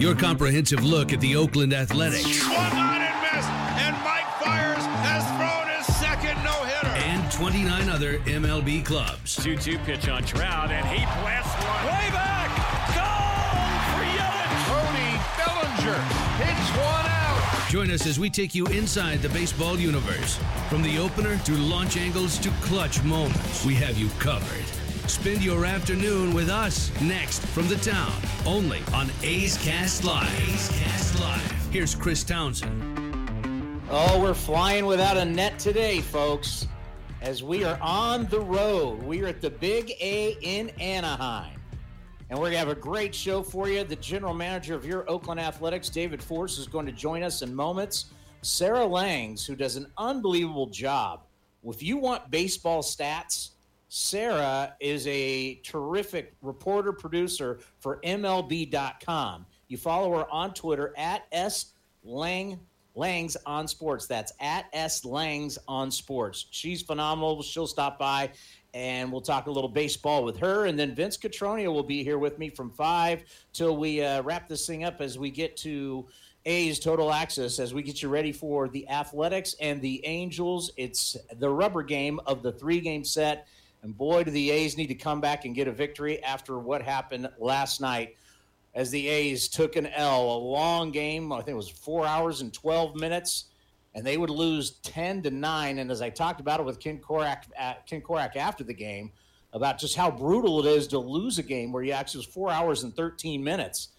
Your comprehensive look at the Oakland Athletics. One line and missed, and Mike Fiers has thrown his second no-hitter. And 29 other MLB clubs. 2-2 pitch on Trout, and he blasts one. Way back! Goal for Yelich! Cody Bellinger hits one out. Join us as we take you inside the baseball universe. From the opener to launch angles to clutch moments, we have you covered. Spend your afternoon with us next from the town, only on A's Cast Live. A's Cast Live. Here's Chris Townsend. Oh, we're flying without a net today, folks, as we are on the road. We are at the Big A in Anaheim, and we're going to have a great show for you. The general manager of your Oakland Athletics, David Forst, is going to join us in moments. Sarah Langs, who does an unbelievable job. If you want baseball stats, Sarah is a terrific reporter, producer for MLB.com. You follow her on Twitter at S Langs on Sports. That's at S Langs on Sports. She's phenomenal. She'll stop by and we'll talk a little baseball with her. And then Vince Cotroneo will be here with me from 5 till we wrap this thing up as we get to A's Total Access, as we get you ready for the Athletics and the Angels. It's the rubber game of the 3-game set. And boy, do the A's need to come back and get a victory after what happened last night as the A's took an L, a long game. I think it was 4 hours and 12 minutes, and they would lose 10-9. And as I talked about it with Ken Korach after the game about just how brutal it is to lose a game where you actually was 4 hours and 13 minutes,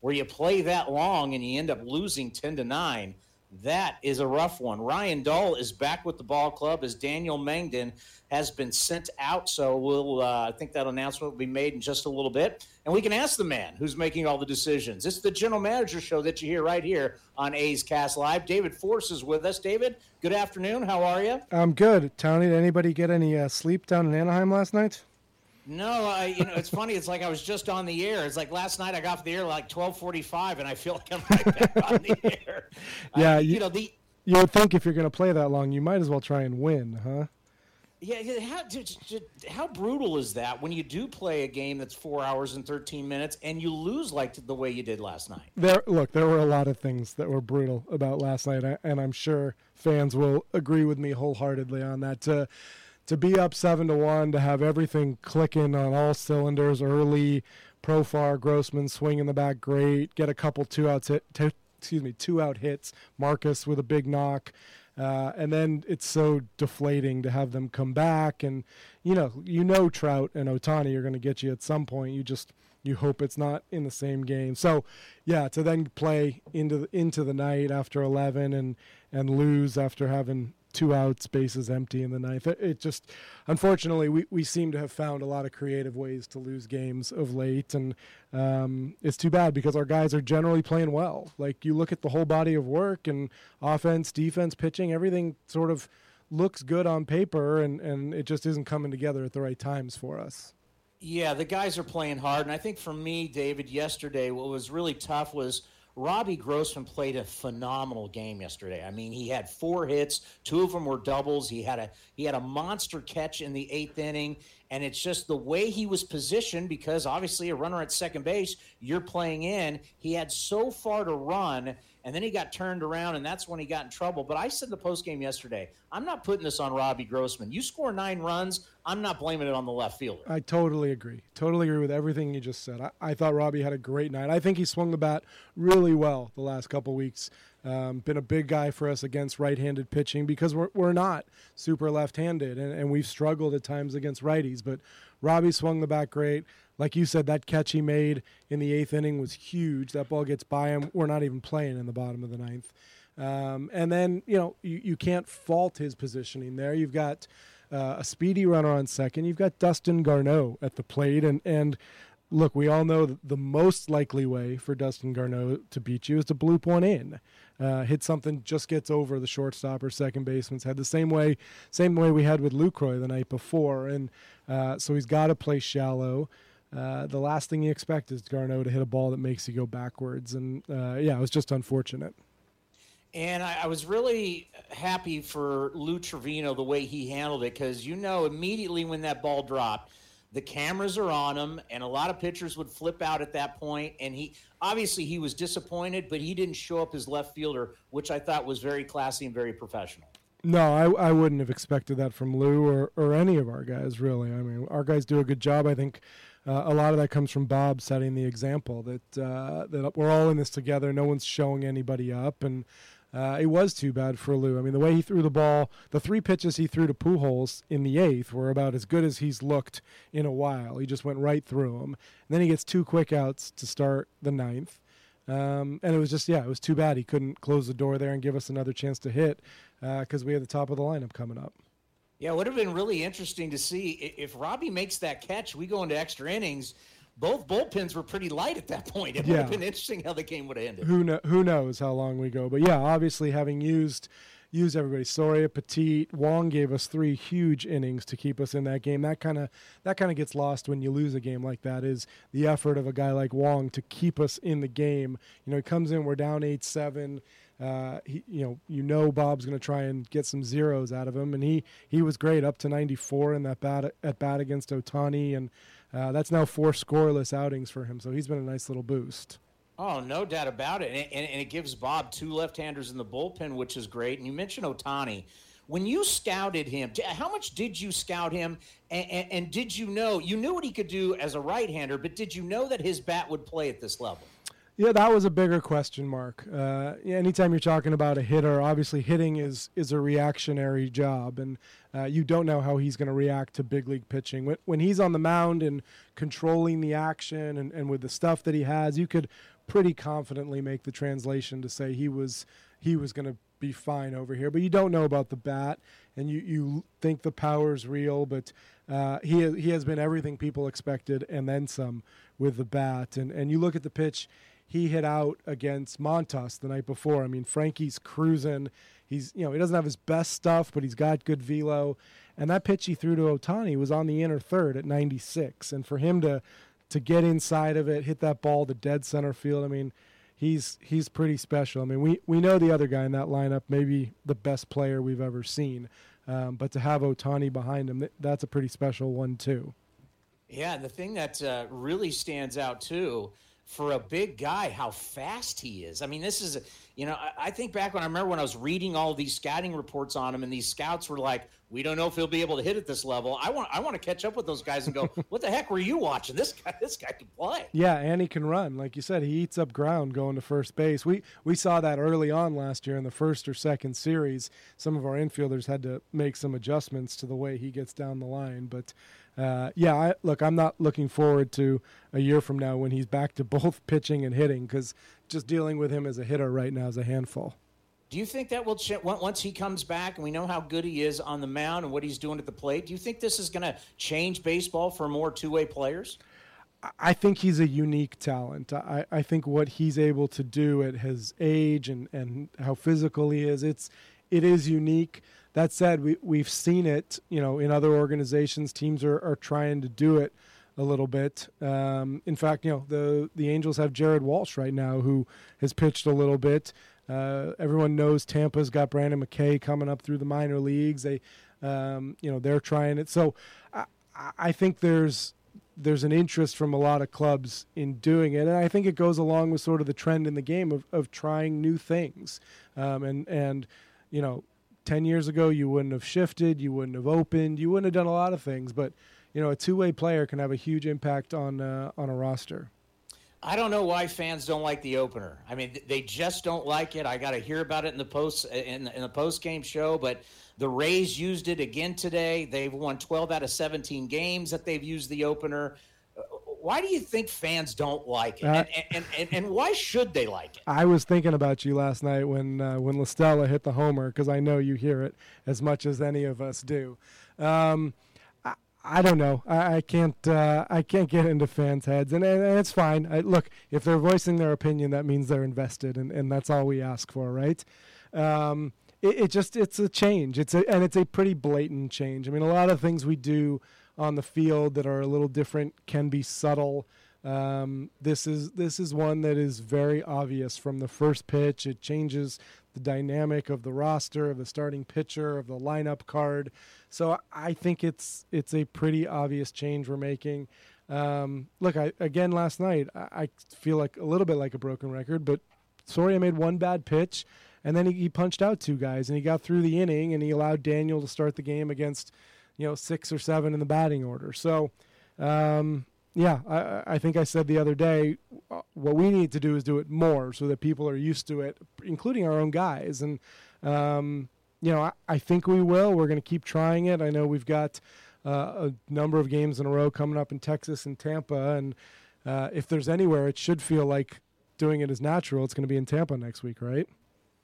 where you play that long and you end up losing 10-9. That is a rough one. Ryan Dahl is back with the ball club as Daniel Mengden has been sent out. So we'll, I think that announcement will be made in just a little bit. And we can ask the man who's making all the decisions. It's the general manager show that you hear right here on A's Cast Live. David Forst is with us. David, good afternoon. How are you? I'm good. Tony, did anybody get any sleep down in Anaheim last night? No, it's funny. It's like I was just on the air. It's like last night I got off the air like 12:45, and I feel like I'm right back on the air. Yeah, you would think if you're going to play that long, you might as well try and win, huh? Yeah. How brutal is that when you do play a game that's 4 hours and 13 minutes and you lose like the way you did last night? There were a lot of things that were brutal about last night, and I'm sure fans will agree with me wholeheartedly on that. To be up 7-1, to have everything clicking on all cylinders early, Profar, Grossman swing in the back, great. Get a couple two-out hits. Marcus with a big knock, and then it's so deflating to have them come back. And you know Trout and Ohtani are going to get you at some point. You hope it's not in the same game. So, yeah, to then play into the night after 11 and lose after having 2 outs, bases empty in the ninth. It just, unfortunately, we seem to have found a lot of creative ways to lose games of late, and it's too bad because our guys are generally playing well. Like, you look at the whole body of work and offense, defense, pitching, everything sort of looks good on paper, and it just isn't coming together at the right times for us. Yeah, the guys are playing hard, and I think for me, David, yesterday, what was really tough was Robbie Grossman played a phenomenal game yesterday. I mean, he had 4 hits, 2 of them were doubles. He had a monster catch in the 8th inning, and it's just the way he was positioned because obviously a runner at second base, you're playing in. He had so far to run, and then he got turned around, and that's when he got in trouble. But I said in the postgame yesterday, I'm not putting this on Robbie Grossman. You score 9 runs, I'm not blaming it on the left fielder. I totally agree. Totally agree with everything you just said. I thought Robbie had a great night. I think he swung the bat really well the last couple weeks. Been a big guy for us against right-handed pitching because we're not super left-handed, and we've struggled at times against righties. But Robbie swung the bat great. Like you said, that catch he made in the 8th inning was huge. That ball gets by him. We're not even playing in the bottom of the 9th. And then, you can't fault his positioning there. You've got a speedy runner on second. You've got Dustin Garneau at the plate, and look, we all know that the most likely way for Dustin Garneau to beat you is to bloop one in. Hit something, just gets over the shortstop or second baseman's head. The same way we had with Lucroy the night before. And so he's got to play shallow. The last thing you expect is Garneau to hit a ball that makes you go backwards. And, yeah, it was just unfortunate. And I was really happy for Lou Trivino the way he handled it, because, you know, immediately when that ball dropped, the cameras are on him, and a lot of pitchers would flip out at that point. And he obviously he was disappointed, but he didn't show up his left fielder, which I thought was very classy and very professional. No, I wouldn't have expected that from Lou or any of our guys, really. I mean, our guys do a good job. I think a lot of that comes from Bob setting the example that that we're all in this together. No one's showing anybody up, and it was too bad for Lou. I mean, the way he threw the ball, the three pitches he threw to Pujols in the eighth were about as good as he's looked in a while. He just went right through them. And then he gets two quick outs to start the ninth. And it was just, yeah, it was too bad he couldn't close the door there and give us another chance to hit, because we had the top of the lineup coming up. Yeah, it would have been really interesting to see if Robbie makes that catch, we go into extra innings. Both bullpens were pretty light at that point. It would have been interesting how the game would have ended. Who knows how long we go. But, yeah, obviously having used everybody, Soria, Petit, Wong gave us three huge innings to keep us in that game. That kind of gets lost when you lose a game like that, is the effort of a guy like Wong to keep us in the game. You know, he comes in, we're down 8-7. He Bob's going to try and get some zeros out of him, and he was great up to 94 in that at bat against Ohtani, and that's now four scoreless outings for him, so he's been a nice little boost. Oh, no doubt about it, and it gives Bob two left-handers in the bullpen, which is great. And you mentioned Ohtani. When you scouted him, how much did you scout him, and did you knew what he could do as a right-hander, but did you know that his bat would play at this level? Yeah, that was a bigger question mark. Anytime you're talking about a hitter, obviously hitting is a reactionary job, and you don't know how he's going to react to big league pitching. When he's on the mound and controlling the action and with the stuff that he has, you could pretty confidently make the translation to say he was going to be fine over here. But you don't know about the bat, and you think the power's real, but he has been everything people expected and then some with the bat. And you look at the pitch he hit out against Montas the night before. I mean, Frankie's cruising. He's, you know, he doesn't have his best stuff, but he's got good velo. And that pitch he threw to Ohtani was on the inner third at 96. And for him to get inside of it, hit that ball to dead center field, I mean, he's pretty special. I mean, we know the other guy in that lineup, maybe the best player we've ever seen. But to have Ohtani behind him, that's a pretty special one too. Yeah, and the thing that really stands out too, for a big guy, how fast he is. I mean, this is, you know, I think back when I remember when I was reading all these scouting reports on him, and these scouts were like, we don't know if he'll be able to hit at this level. I want to catch up with those guys and go, what the heck were you watching? This guy can play. Yeah, and he can run. Like you said, he eats up ground going to first base. We saw that early on last year in the first or second series. Some of our infielders had to make some adjustments to the way he gets down the line. But, I'm not looking forward to a year from now when he's back to both pitching and hitting, because just dealing with him as a hitter right now is a handful. Do you think that will change once he comes back, and we know how good he is on the mound and what he's doing at the plate? Do you think this is going to change baseball for more two-way players? I think he's a unique talent. I think what he's able to do at his age and how physical he is, it is unique. That said, we've seen it, you know, in other organizations. Teams are trying to do it a little bit. In fact, you know, the Angels have Jared Walsh right now, who has pitched a little bit. Everyone knows Tampa's got Brandon McKay coming up through the minor leagues. They, you know, they're trying it. So I think there's an interest from a lot of clubs in doing it. And I think it goes along with sort of the trend in the game of trying new things. You know, 10 years ago, you wouldn't have shifted, you wouldn't have opened, you wouldn't have done a lot of things. But, you know, a two-way player can have a huge impact on a roster. I don't know why fans don't like the opener. I mean, they just don't like it. I got to hear about it in the post-game show, but the Rays used it again today. They've won 12 out of 17 games that they've used the opener. Why do you think fans don't like it, and why should they like it? I was thinking about you last night when LaStella hit the homer, because I know you hear it as much as any of us do. I don't know. I can't get into fans' heads, and it's fine. Look, if they're voicing their opinion, that means they're invested, and that's all we ask for, right? It's a change. It's a pretty blatant change. I mean, a lot of things we do on the field that are a little different can be subtle. This is one that is very obvious from the first pitch. It changes the dynamic of the roster, of the starting pitcher, of the lineup card. So I think it's a pretty obvious change we're making. Look, again last night, I feel like a little bit like a broken record, but Soria made one bad pitch, and then he punched out two guys, and he got through the inning, and he allowed Daniel to start the game against, six or seven in the batting order. So, yeah, I think I said the other day, what we need to do is do it more so that people are used to it, including our own guys. And, I think we will. We're going to keep trying it. I know we've got a number of games in a row coming up in Texas and Tampa. And if there's anywhere it should feel like doing it is natural, it's going to be in Tampa next week, right?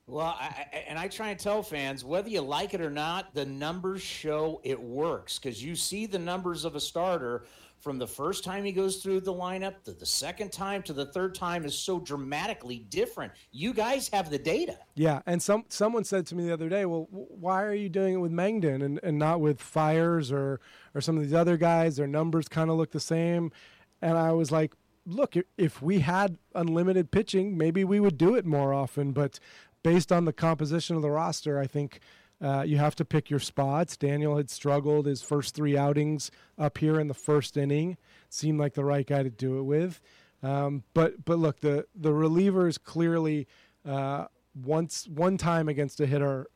Well, I try and tell fans, whether you like it or not, the numbers show it works, because you see the numbers of a starter from the first time he goes through the lineup to the second time to the third time is so dramatically different. You guys have the data. Yeah, and someone said to me the other day, well, why are you doing it with Mengden and not with Fiers or some of these other guys? Their numbers kind of look the same. And I was like, look, if we had unlimited pitching, maybe we would do it more often, but based on the composition of the roster, I think you have to pick your spots. Daniel had struggled his first three outings up here in the first inning. Seemed like the right guy to do it with. But look, the relievers clearly one time against a hitter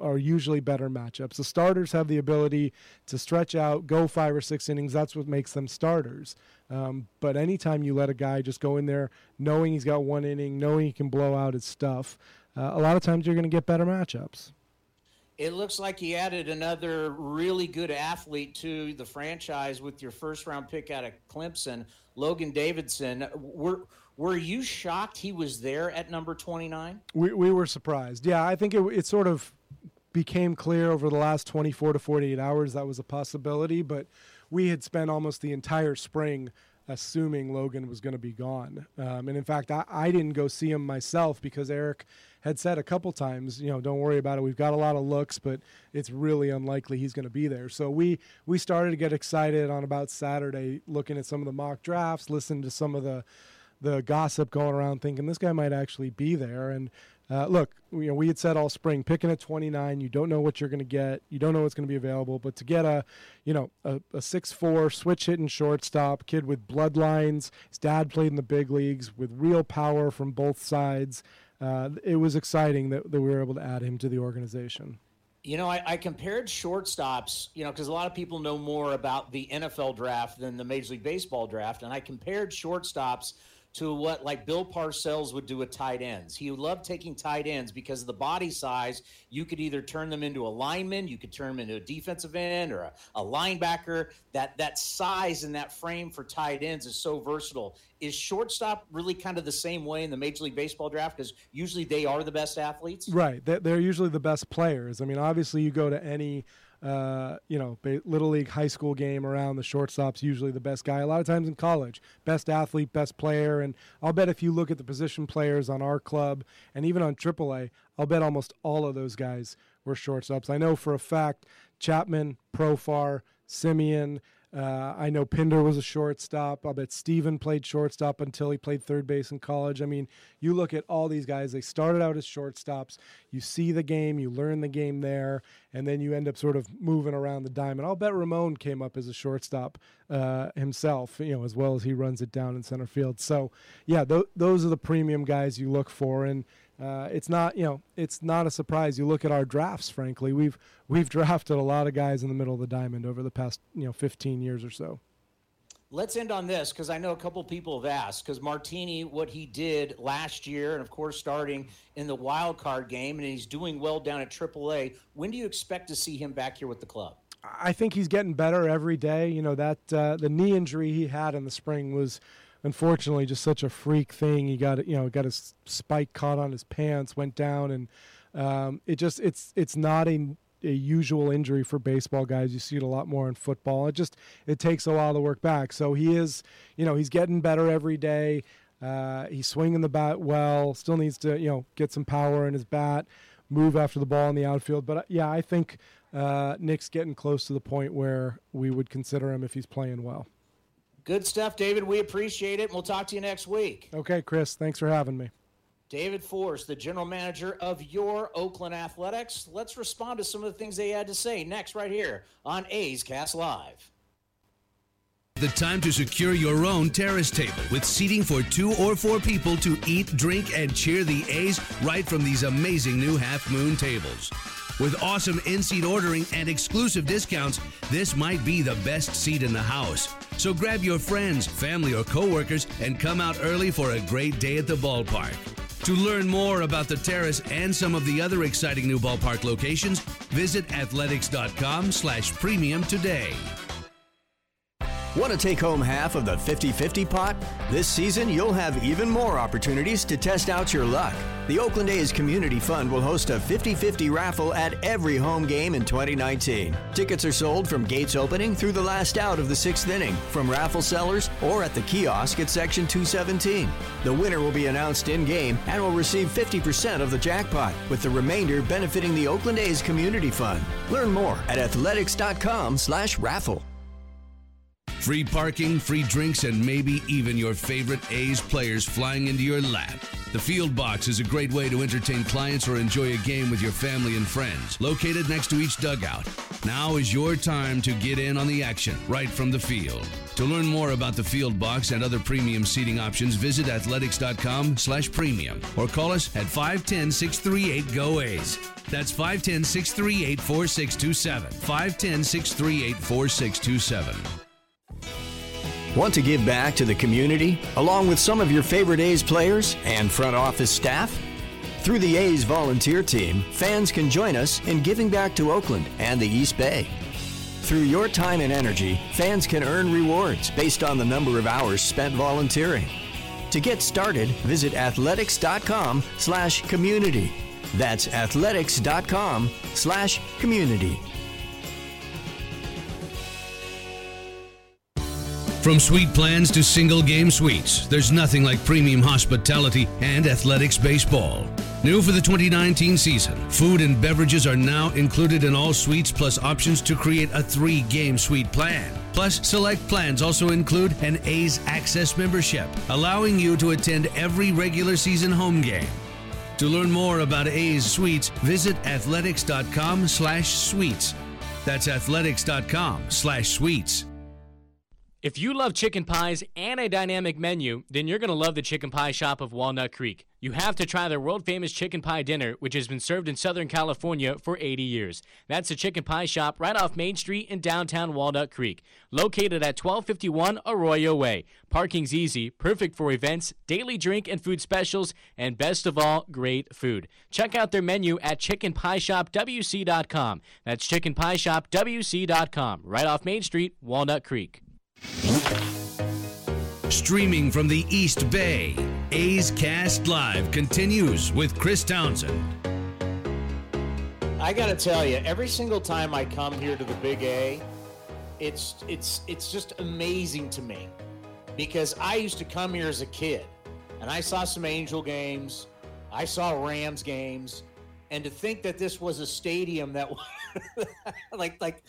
are usually better matchups. The starters have the ability to stretch out, go 5 or 6 innings. That's what makes them starters. But anytime you let a guy just go in there knowing he's got one inning, knowing he can blow out his stuff, a lot of times you're going to get better matchups. It looks like he added another really good athlete to the franchise with your first-round pick out of Clemson, Logan Davidson. Were you shocked he was there at number 29? We were surprised. Yeah, I think it sort of became clear over the last 24 to 48 hours that was a possibility, but we had spent almost the entire spring assuming Logan was going to be gone. And in fact, I didn't go see him myself because Eric had said a couple times, don't worry about it. We've got a lot of looks, but it's really unlikely he's going to be there. So we started to get excited on about Saturday, looking at some of the mock drafts, listening to some of the gossip going around, thinking this guy might actually be there. And look, we had said all spring, picking at 29, you don't know what you're going to get. You don't know what's going to be available. But to get a 6'4" switch hitting shortstop, kid with bloodlines, his dad played in the big leagues, with real power from both sides, it was exciting that we were able to add him to the organization. I compared shortstops, because a lot of people know more about the NFL draft than the Major League Baseball draft. And I compared shortstops to what like Bill Parcells would do with tight ends. He loved taking tight ends because of the body size. You could either turn them into a lineman, you could turn them into a defensive end or a linebacker. That size and that frame for tight ends is so versatile. Is shortstop really kind of the same way in the Major League Baseball draft? Because usually they are the best athletes. Right. They're usually the best players. I mean, obviously you go to any Little League high school game around, the shortstop's usually the best guy. A lot of times in college, best athlete, best player. And I'll bet if you look at the position players on our club and even on AAA, I'll bet almost all of those guys were shortstops. I know for a fact Chapman, Profar, Semien. I know Pinder was a shortstop. I'll bet Steven played shortstop until he played third base in college. I mean, you look at all these guys, they started out as shortstops. You see the game, you learn the game there, and then you end up sort of moving around the diamond. I'll bet Ramon came up as a shortstop himself, as well as he runs it down in center field. So, yeah, those are the premium guys you look for. And it's not a surprise. You look at our drafts, frankly. We've drafted a lot of guys in the middle of the diamond over the past, 15 years or so. Let's end on this, because I know a couple people have asked, because Martini, what he did last year, and of course starting in the wild card game, and he's doing well down at AAA. When do you expect to see him back here with the club? I think he's getting better every day. The knee injury he had in the spring was unfortunately just such a freak thing. He got his spike caught on his pants, went down, and it's not a a usual injury for baseball guys. You see it a lot more in football. It takes a while to work back. So he is, he's getting better every day. He's swinging the bat well. Still needs to, get some power in his bat, move after the ball in the outfield. But, yeah, I think Nick's getting close to the point where we would consider him if he's playing well. Good stuff, David. We appreciate it, and we'll talk to you next week. Okay, Chris. Thanks for having me. David Forst, the general manager of your Oakland Athletics. Let's respond to some of the things they had to say next right here on A's Cast Live. The time to secure your own terrace table with seating for 2 or 4 people to eat, drink, and cheer the A's right from these amazing new Half Moon tables. With awesome in-seat ordering and exclusive discounts, this might be the best seat in the house. So grab your friends, family, or coworkers and come out early for a great day at the ballpark. To learn more about the terrace and some of the other exciting new ballpark locations, visit athletics.com/premium today. Want to take home half of the 50-50 pot? This season, you'll have even more opportunities to test out your luck. The Oakland A's Community Fund will host a 50-50 raffle at every home game in 2019. Tickets are sold from gates opening through the last out of the 6th inning, from raffle sellers, or at the kiosk at Section 217. The winner will be announced in-game and will receive 50% of the jackpot, with the remainder benefiting the Oakland A's Community Fund. Learn more at athletics.com/raffle. Free parking, free drinks, and maybe even your favorite A's players flying into your lap. The Field Box is a great way to entertain clients or enjoy a game with your family and friends, located next to each dugout. Now is your time to get in on the action right from the field. To learn more about the Field Box and other premium seating options, visit athletics.com/premium or call us at 510-638-GO-A's. That's 510-638-4627. 510-638-4627. Want to give back to the community, along with some of your favorite A's players and front office staff? Through the A's volunteer team, fans can join us in giving back to Oakland and the East Bay. Through your time and energy, fans can earn rewards based on the number of hours spent volunteering. To get started, visit athletics.com/community. That's athletics.com/community. From suite plans to single-game suites, there's nothing like premium hospitality and athletics baseball. New for the 2019 season, food and beverages are now included in all suites, plus options to create a 3-game suite plan. Plus, select plans also include an A's Access membership, allowing you to attend every regular season home game. To learn more about A's suites, visit athletics.com/suites. That's athletics.com/suites. If you love chicken pies and a dynamic menu, then you're going to love the Chicken Pie Shop of Walnut Creek. You have to try their world-famous chicken pie dinner, which has been served in Southern California for 80 years. That's the Chicken Pie Shop right off Main Street in downtown Walnut Creek, located at 1251 Arroyo Way. Parking's easy, perfect for events, daily drink and food specials, and best of all, great food. Check out their menu at chickenpieshopwc.com. That's chickenpieshopwc.com, right off Main Street, Walnut Creek. Streaming from the East Bay, A's Cast Live continues with Chris Townsend. I gotta tell you, every single time I come here to the Big A, it's just amazing to me, because I used to come here as a kid and I saw some Angel games, I saw Rams games, and to think that this was a stadium that like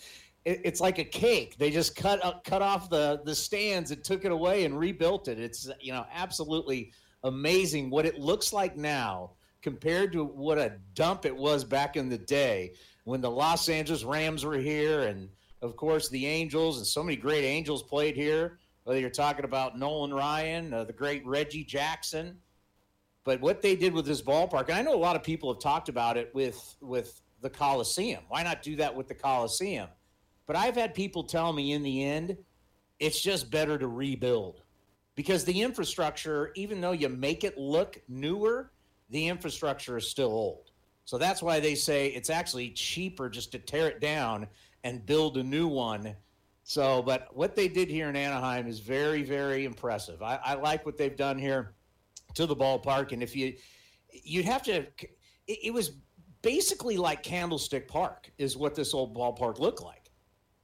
it's like a cake. They just cut off the stands and took it away and rebuilt it. It's, absolutely amazing what it looks like now compared to what a dump it was back in the day when the Los Angeles Rams were here and, of course, the Angels, and so many great Angels played here, whether you're talking about Nolan Ryan, the great Reggie Jackson. But what they did with this ballpark, and I know a lot of people have talked about it with the Coliseum. Why not do that with the Coliseum? But I've had people tell me in the end, it's just better to rebuild, because the infrastructure, even though you make it look newer, the infrastructure is still old. So that's why they say it's actually cheaper just to tear it down and build a new one. So, but what they did here in Anaheim is very, very impressive. I like what they've done here to the ballpark. And if you'd have to, it was basically like Candlestick Park is what this old ballpark looked like.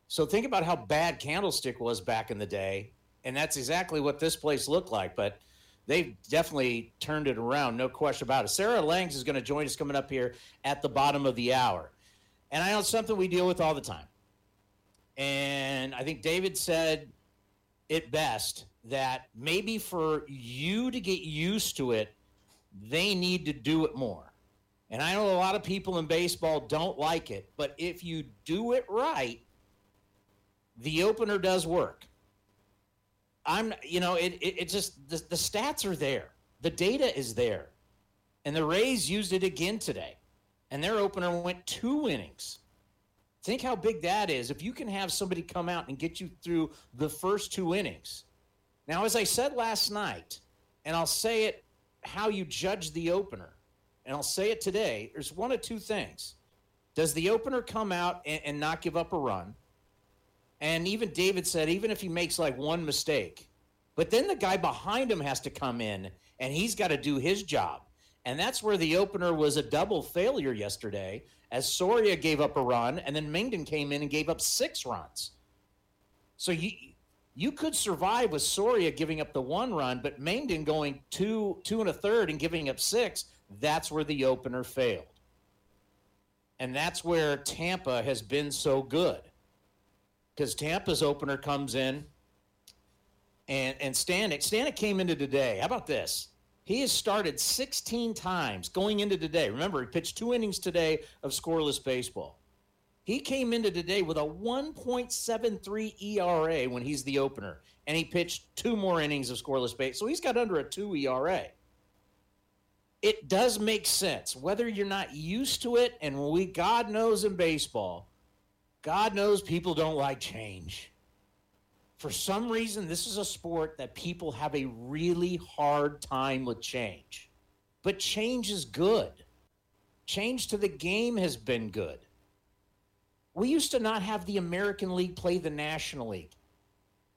So think about how bad Candlestick was back in the day, and that's exactly what this place looked like. But they've definitely turned it around, no question about it. Sarah Langs is going to join us coming up here at the bottom of the hour. And I know it's something we deal with all the time. And I think David said it best, that maybe for you to get used to it, they need to do it more. And I know a lot of people in baseball don't like it, but if you do it right, the opener does work. It just the stats are there. The data is there. And the Rays used it again today. And their opener went 2 innings. Think how big that is. If you can have somebody come out and get you through the first 2 innings. Now, as I said last night, and I'll say it how you judge the opener, and I'll say it today, there's one of two things. Does the opener come out and not give up a run? And even David said, even if he makes like one mistake, but then the guy behind him has to come in and he's got to do his job. And that's where the opener was a double failure yesterday, as Soria gave up a run and then Mengden came in and gave up 6 runs. So you could survive with Soria giving up the 1 run, but Mengden going 2, 2 1/3 and giving up 6, that's where the opener failed. And that's where Tampa has been so good. Because Tampa's opener comes in, and Stanek came into today. How about this? He has started 16 times going into today. Remember, he pitched 2 innings today of scoreless baseball. He came into today with a 1.73 ERA when he's the opener, and he pitched 2 more innings of scoreless baseball. So he's got under a 2 ERA. It does make sense, whether you're not used to it, and God knows in baseball, God knows people don't like change. For some reason, this is a sport that people have a really hard time with change. But change is good. Change to the game has been good. We used to not have the American League play the National League.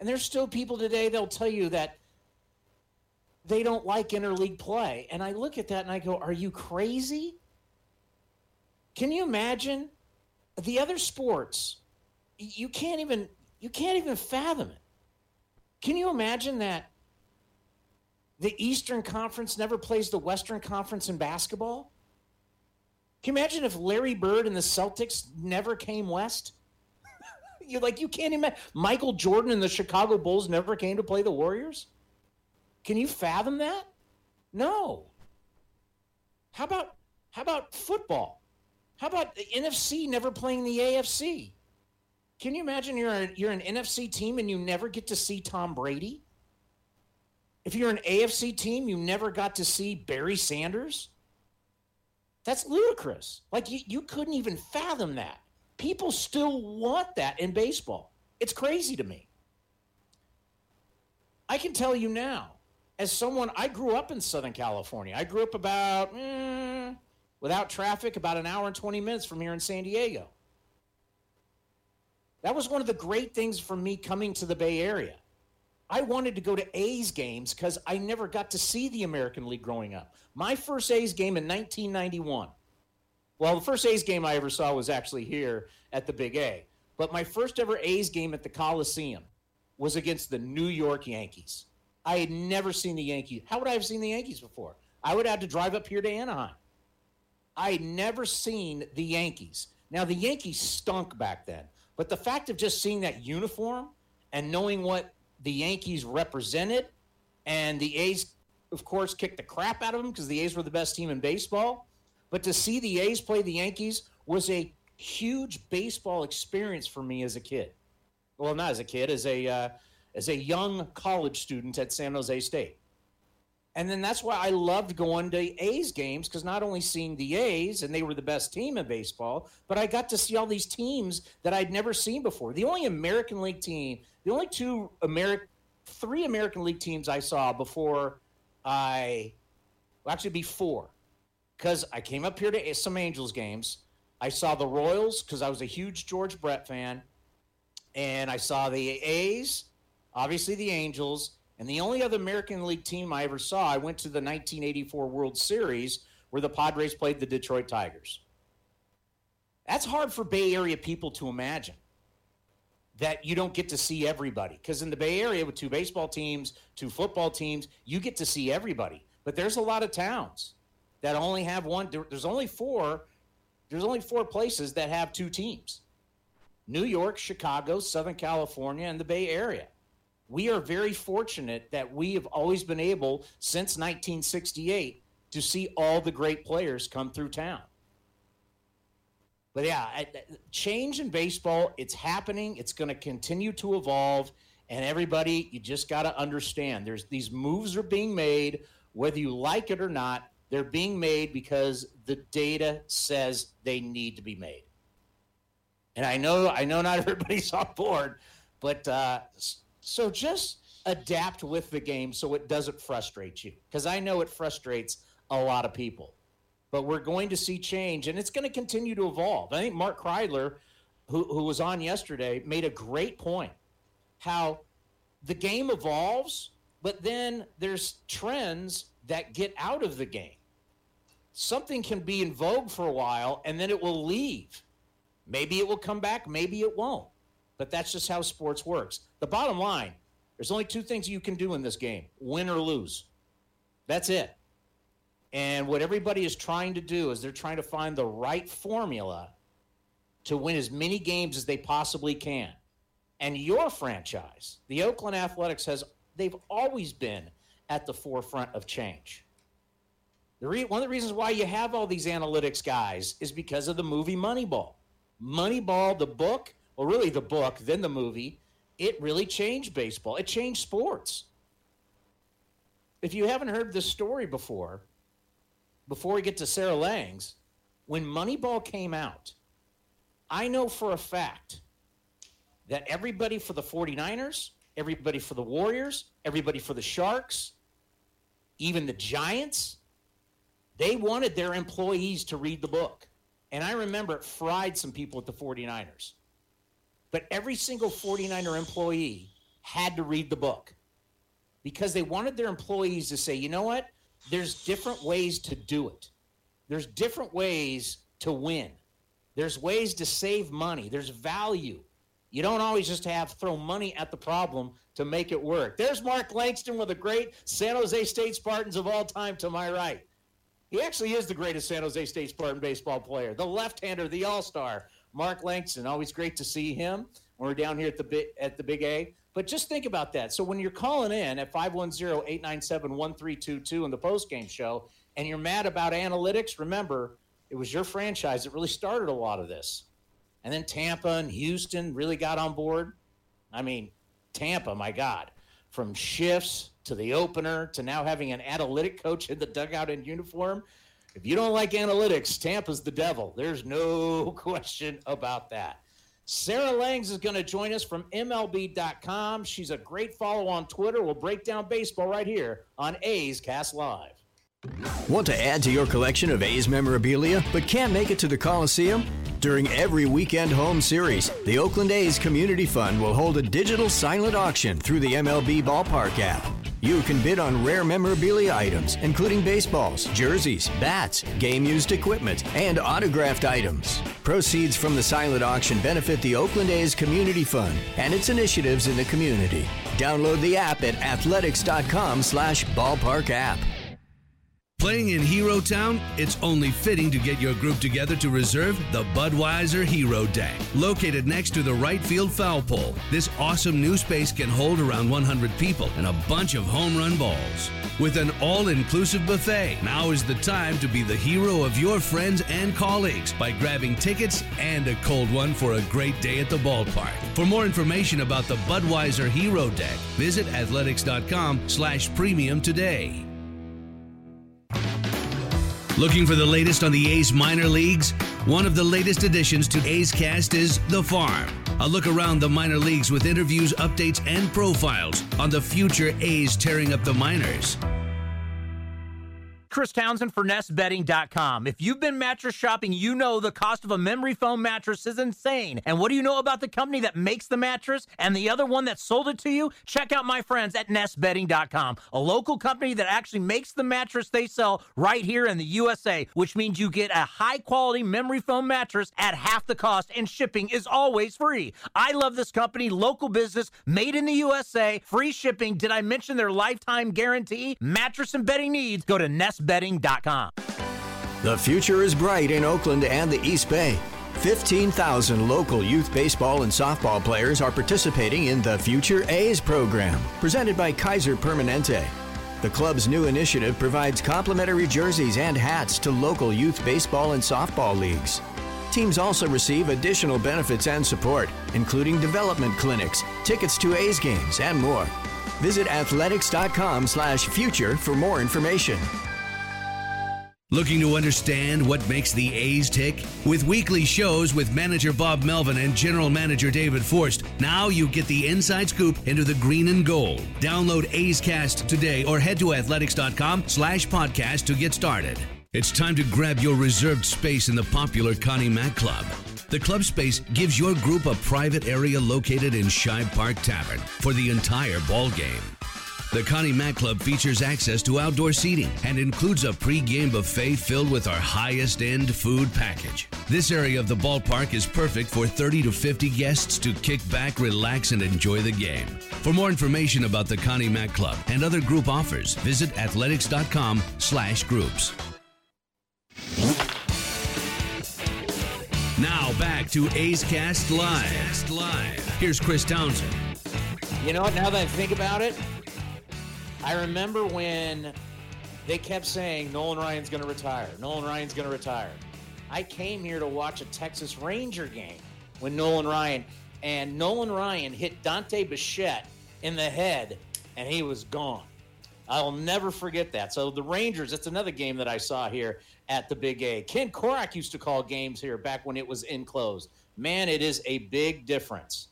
And there's still people today, they'll tell you that they don't like interleague play. And I look at that and I go, are you crazy? Can you imagine? The other sports, you can't even fathom it. Can you imagine that the Eastern Conference never plays the Western Conference in basketball? Can you imagine if Larry Bird and the Celtics never came west? You can't imagine. Michael Jordan and the Chicago Bulls never came to play the Warriors? Can you fathom that? No. How about football? How about the NFC never playing the AFC? Can you imagine you're an NFC team and you never get to see Tom Brady? If you're an AFC team, you never got to see Barry Sanders? That's ludicrous. You couldn't even fathom that. People still want that in baseball. It's crazy to me. I can tell you now, as someone, I grew up in Southern California. I grew up about... without traffic, about an hour and 20 minutes from here in San Diego. That was one of the great things for me coming to the Bay Area. I wanted to go to A's games because I never got to see the American League growing up. My first A's game in 1991. Well, the first A's game I ever saw was actually here at the Big A. But my first ever A's game at the Coliseum was against the New York Yankees. I had never seen the Yankees. How would I have seen the Yankees before? I would have to drive up here to Anaheim. I had never seen the Yankees. Now, the Yankees stunk back then, but the fact of just seeing that uniform and knowing what the Yankees represented, and the A's, of course, kicked the crap out of them because the A's were the best team in baseball, but to see the A's play the Yankees was a huge baseball experience for me as a kid. Well, not as a kid, as a young college student at San Jose State. And then that's why I loved going to A's games, because not only seeing the A's, and they were the best team in baseball, but I got to see all these teams that I'd never seen before. The only American League team, the only three American League teams I saw before, because I came up here to some Angels games. I saw the Royals because I was a huge George Brett fan, and I saw the A's, obviously the Angels. And the only other American League team I ever saw, I went to the 1984 World Series where the Padres played the Detroit Tigers. That's hard for Bay Area people to imagine, that you don't get to see everybody. Because in the Bay Area, with two baseball teams, two football teams, you get to see everybody. But there's a lot of towns that only have one. There's only four places that have two teams. New York, Chicago, Southern California, and the Bay Area. We are very fortunate that we have always been able, since 1968, to see all the great players come through town. But yeah, change in baseball, it's happening. It's going to continue to evolve. And everybody, you just got to understand, there's these moves are being made, whether you like it or not. They're being made because the data says they need to be made. And I know not everybody's on board, but so just adapt with the game so it doesn't frustrate you, because I know it frustrates a lot of people. But we're going to see change, and it's going to continue to evolve. I think Mark Kreidler, who was on yesterday, made a great point, how the game evolves, but then there's trends that get out of the game. Something can be in vogue for a while, and then it will leave. Maybe it will come back, maybe it won't. But that's just how sports works. The bottom line, there's only two things you can do in this game, win or lose. That's it. And what everybody is trying to do is they're trying to find the right formula to win as many games as they possibly can. And your franchise, the Oakland Athletics, they've always been at the forefront of change. One of the reasons why you have all these analytics guys is because of the movie Moneyball. Moneyball, the book, well, really the book, then the movie, it really changed baseball. It changed sports. If you haven't heard this story before we get to Sarah Langs, when Moneyball came out, I know for a fact that everybody for the 49ers, everybody for the Warriors, everybody for the Sharks, even the Giants, they wanted their employees to read the book. And I remember it fried some people at the 49ers. But every single 49er employee had to read the book because they wanted their employees to say, you know what? There's different ways to do it. There's different ways to win. There's ways to save money. There's value. You don't always just throw money at the problem to make it work. There's Mark Langston with the great San Jose State Spartans of all time to my right. He actually is the greatest San Jose State Spartan baseball player, the left-hander, the all-star, Mark Langston. Always great to see him when we're down here at the Big A. But just think about that. So when you're calling in at 510-897-1322 in the postgame show and you're mad about analytics, remember, it was your franchise that really started a lot of this. And then Tampa and Houston really got on board. I mean, Tampa, my God, from shifts to the opener to now having an analytic coach in the dugout in uniform. If you don't like analytics, Tampa's the devil. There's no question about that. Sarah Langs is going to join us from MLB.com. She's a great follow on Twitter. We'll break down baseball right here on A's Cast Live. Want to add to your collection of A's memorabilia but can't make it to the Coliseum? During every weekend home series, the Oakland A's Community Fund will hold a digital silent auction through the MLB Ballpark app. You can bid on rare memorabilia items, including baseballs, jerseys, bats, game-used equipment, and autographed items. Proceeds from the silent auction benefit the Oakland A's Community Fund and its initiatives in the community. Download the app at athletics.com/ballparkapp. Playing in Hero Town, it's only fitting to get your group together to reserve the Budweiser Hero Deck. Located next to the right field foul pole, this awesome new space can hold around 100 people and a bunch of home run balls. With an all-inclusive buffet, now is the time to be the hero of your friends and colleagues by grabbing tickets and a cold one for a great day at the ballpark. For more information about the Budweiser Hero Deck, visit athletics.com/premium today. Looking for the latest on the A's minor leagues? One of the latest additions to A's Cast is The Farm. A look around the minor leagues with interviews, updates, and profiles on the future A's tearing up the minors. Chris Townsend for nestbedding.com. If you've been mattress shopping, you know the cost of a memory foam mattress is insane. And what do you know about the company that makes the mattress and the other one that sold it to you? Check out my friends at nestbedding.com, a local company that actually makes the mattress they sell right here in the USA, which means you get a high-quality memory foam mattress at half the cost, and shipping is always free. I love this company, local business, made in the USA, free shipping. Did I mention their lifetime guarantee? Mattress and bedding needs, go to nestbedding.com. The future is bright in Oakland and the East Bay. 15,000 local youth baseball and softball players are participating in the Future A's program, presented by Kaiser Permanente. The club's new initiative provides complimentary jerseys and hats to local youth baseball and softball leagues. Teams also receive additional benefits and support, including development clinics, tickets to A's games, and more. Visit athletics.com/future for more information. Looking to understand what makes the A's tick? With weekly shows with manager Bob Melvin and general manager David Forst, now you get the inside scoop into the green and gold. Download A's Cast today or head to athletics.com/podcast to get started. It's time to grab your reserved space in the popular Connie Mack Club. The club space gives your group a private area located in Shibe Park Tavern for the entire ball game. The Connie Mack Club features access to outdoor seating and includes a pre-game buffet filled with our highest-end food package. This area of the ballpark is perfect for 30 to 50 guests to kick back, relax, and enjoy the game. For more information about the Connie Mack Club and other group offers, visit athletics.com/groups. Now back to A's Cast Live. Here's Chris Townsend. You know what, now that I think about it, I remember when they kept saying, Nolan Ryan's going to retire. I came here to watch a Texas Ranger game when Nolan Ryan hit Dante Bichette in the head, and he was gone. I'll never forget that. So the Rangers, that's another game that I saw here at the Big A. Ken Korach used to call games here back when it was enclosed. Man, it is a big difference.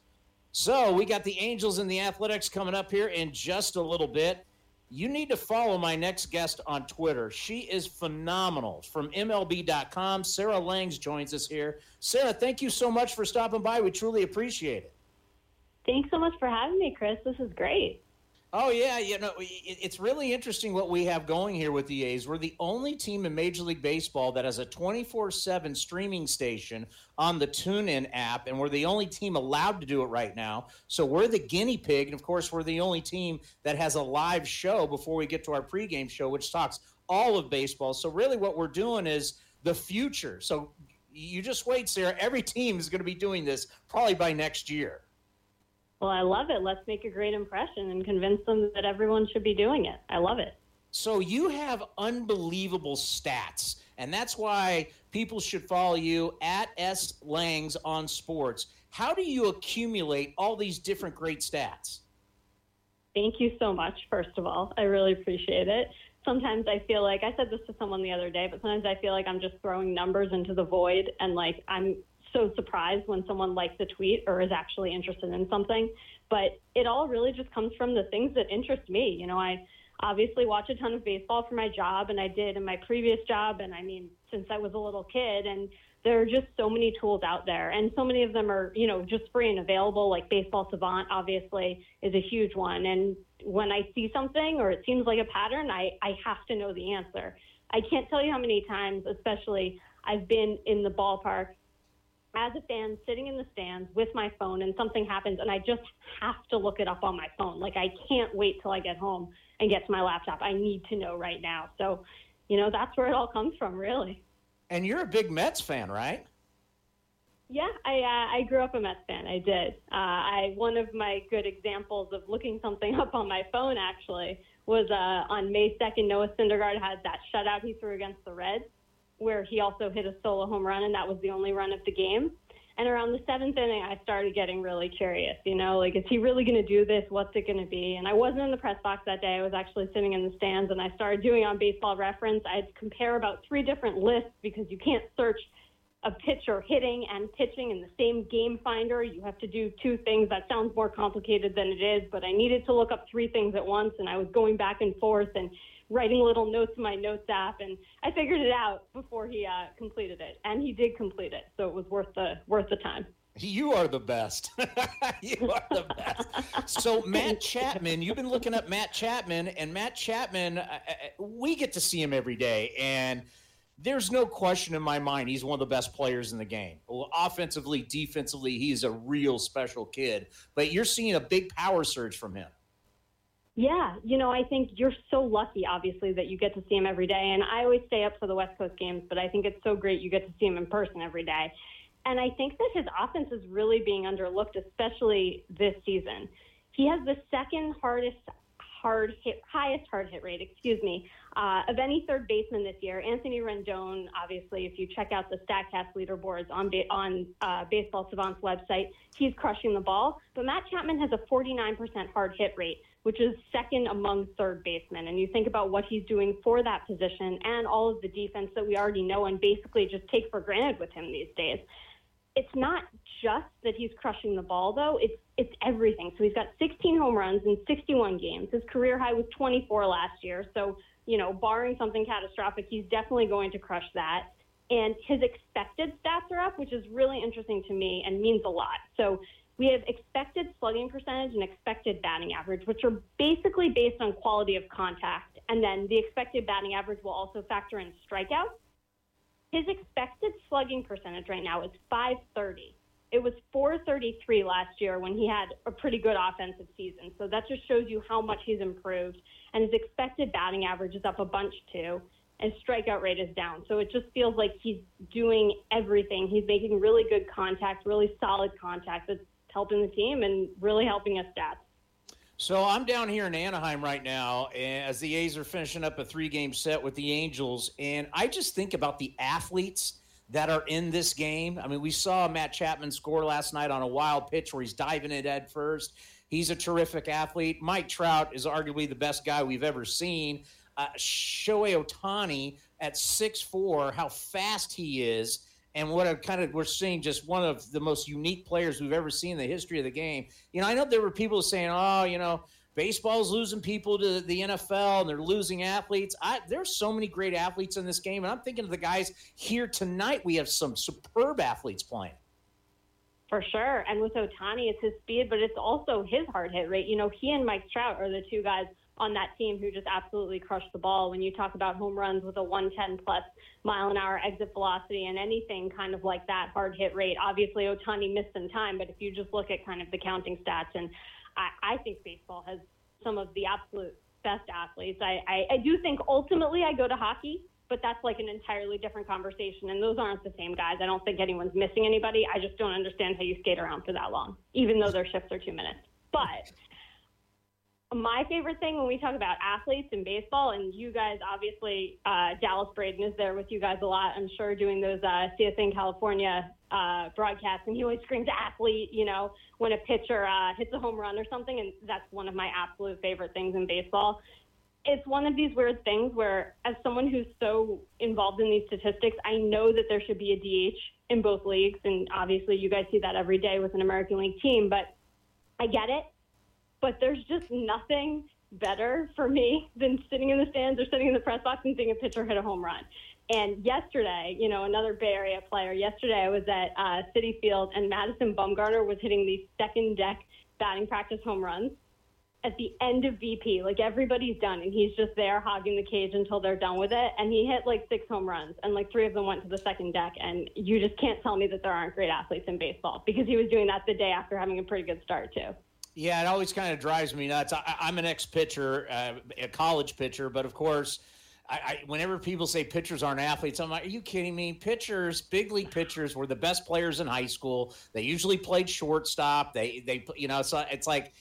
So we got the Angels and the Athletics coming up here in just a little bit. You need to follow my next guest on Twitter. She is phenomenal. From MLB.com, Sarah Langs joins us here. Sarah, thank you so much for stopping by. We truly appreciate it. Thanks so much for having me, Chris. This is great. Oh, yeah. You know, it's really interesting what we have going here with the A's. We're the only team in Major League Baseball that has a 24/7 streaming station on the TuneIn app, and we're the only team allowed to do it right now. So we're the guinea pig, and, of course, we're the only team that has a live show before we get to our pregame show, which talks all of baseball. So really what we're doing is the future. So you just wait, Sarah. Every team is going to be doing this probably by next year. Well, I love it. Let's make a great impression and convince them that everyone should be doing it. I love it. So you have unbelievable stats, and that's why people should follow you at S Langs on sports. How do you accumulate all these different great stats? Thank you so much, first of all. I really appreciate it. Sometimes I feel like, I said this to someone the other day, but sometimes I feel like I'm just throwing numbers into the void, and like I'm so surprised when someone likes a tweet or is actually interested in something. But it all really just comes from the things that interest me. You know, I obviously watch a ton of baseball for my job, and I did in my previous job, and I mean, since I was a little kid. And there are just so many tools out there, and so many of them are, you know, just free and available. Like Baseball Savant obviously is a huge one, and when I see something or it seems like a pattern, I have to know the answer. I can't tell you how many times, especially, I've been in the ballpark as a fan, sitting in the stands with my phone, and something happens, and I just have to look it up on my phone. Like, I can't wait till I get home and get to my laptop. I need to know right now. So, you know, that's where it all comes from, really. And you're a big Mets fan, right? Yeah, I grew up a Mets fan. I did. One of my good examples of looking something up on my phone, actually, was on May 2nd, Noah Syndergaard had that shutout he threw against the Reds, where he also hit a solo home run, and that was the only run of the game. And around the seventh inning, I started getting really curious, you know, like, is he really going to do this? What's it going to be? And I wasn't in the press box that day. I was actually sitting in the stands, and I started doing on Baseball Reference. I'd compare about 3 different lists because you can't search a pitcher hitting and pitching in the same game finder. You have to do 2 things. That sounds more complicated than it is, but I needed to look up 3 things at once, and I was going back and forth and writing little notes in my notes app, and I figured it out before he completed it, and he did complete it, so it was worth the time. You are the best. You are the best. So Matt Chapman, you've been looking up Matt Chapman, and Matt Chapman, we get to see him every day, and there's no question in my mind he's one of the best players in the game. Well, offensively, defensively, he's a real special kid, but you're seeing a big power surge from him. Yeah, you know, I think you're so lucky, obviously, that you get to see him every day, and I always stay up for the West Coast games, but I think it's so great you get to see him in person every day. And I think that his offense is really being underlooked, especially this season. He has the second highest hard hit rate, of any third baseman this year. Anthony Rendon, obviously, if you check out the StatCast leaderboards on Baseball Savant's website, he's crushing the ball. But Matt Chapman has a 49% hard hit rate, which is second among third basemen. And you think about what he's doing for that position and all of the defense that we already know and basically just take for granted with him these days. It's not just that he's crushing the ball, though. It's everything. So he's got 16 home runs in 61 games. His career high was 24 last year. So, you know, barring something catastrophic, he's definitely going to crush that. And his expected stats are up, which is really interesting to me and means a lot. So we have expected slugging percentage and expected batting average, which are basically based on quality of contact. And then the expected batting average will also factor in strikeouts. His expected slugging percentage right now is .530. It was .433 last year when he had a pretty good offensive season. So that just shows you how much he's improved. And his expected batting average is up a bunch too. And strikeout rate is down. So it just feels like he's doing everything. He's making really good contact, really solid contact that's helping the team and really helping us stats. So I'm down here in Anaheim right now as the A's are finishing up a three-game set with the Angels, and I just think about the athletes that are in this game. I mean, we saw Matt Chapman score last night on a wild pitch where he's diving it head first. He's a terrific athlete. Mike Trout is arguably the best guy we've ever seen. Shohei Ohtani at 6'4", how fast he is. And we're seeing just one of the most unique players we've ever seen in the history of the game. You know, I know there were people saying, oh, you know, baseball's losing people to the NFL and they're losing athletes. There's so many great athletes in this game. And I'm thinking of the guys here tonight. We have some superb athletes playing. For sure. And with Ohtani, it's his speed, but it's also his hard hit rate. You know, he and Mike Trout are the two guys on that team who just absolutely crushed the ball. When you talk about home runs with a 110-plus mile-an-hour exit velocity and anything kind of like that hard hit rate, obviously Ohtani missed some time, but if you just look at kind of the counting stats, and I think baseball has some of the absolute best athletes. I do think ultimately I go to hockey, but that's like an entirely different conversation, and those aren't the same guys. I don't think anyone's missing anybody. I just don't understand how you skate around for that long, even though their shifts are 2 minutes. But my favorite thing when we talk about athletes in baseball, and you guys, obviously, Dallas Braden is there with you guys a lot, I'm sure, doing those CSN California broadcasts, and he always screams athlete, you know, when a pitcher hits a home run or something, and that's one of my absolute favorite things in baseball. It's one of these weird things where, as someone who's so involved in these statistics, I know that there should be a DH in both leagues, and obviously you guys see that every day with an American League team, but I get it. But there's just nothing better for me than sitting in the stands or sitting in the press box and seeing a pitcher hit a home run. And yesterday, you know, another Bay Area player, yesterday I was at Citi Field, and Madison Bumgarner was hitting these second deck batting practice home runs at the end of VP. Like, everybody's done, and he's just there hogging the cage until they're done with it. And he hit like 6 home runs, and like 3 of them went to the second deck. And you just can't tell me that there aren't great athletes in baseball, because he was doing that the day after having a pretty good start too. Yeah, it always kind of drives me nuts. I'm an ex-pitcher, a college pitcher, but of course, I whenever people say pitchers aren't athletes, I'm like, are you kidding me? Pitchers, big league pitchers, were the best players in high school. They usually played shortstop. They you know, so it's like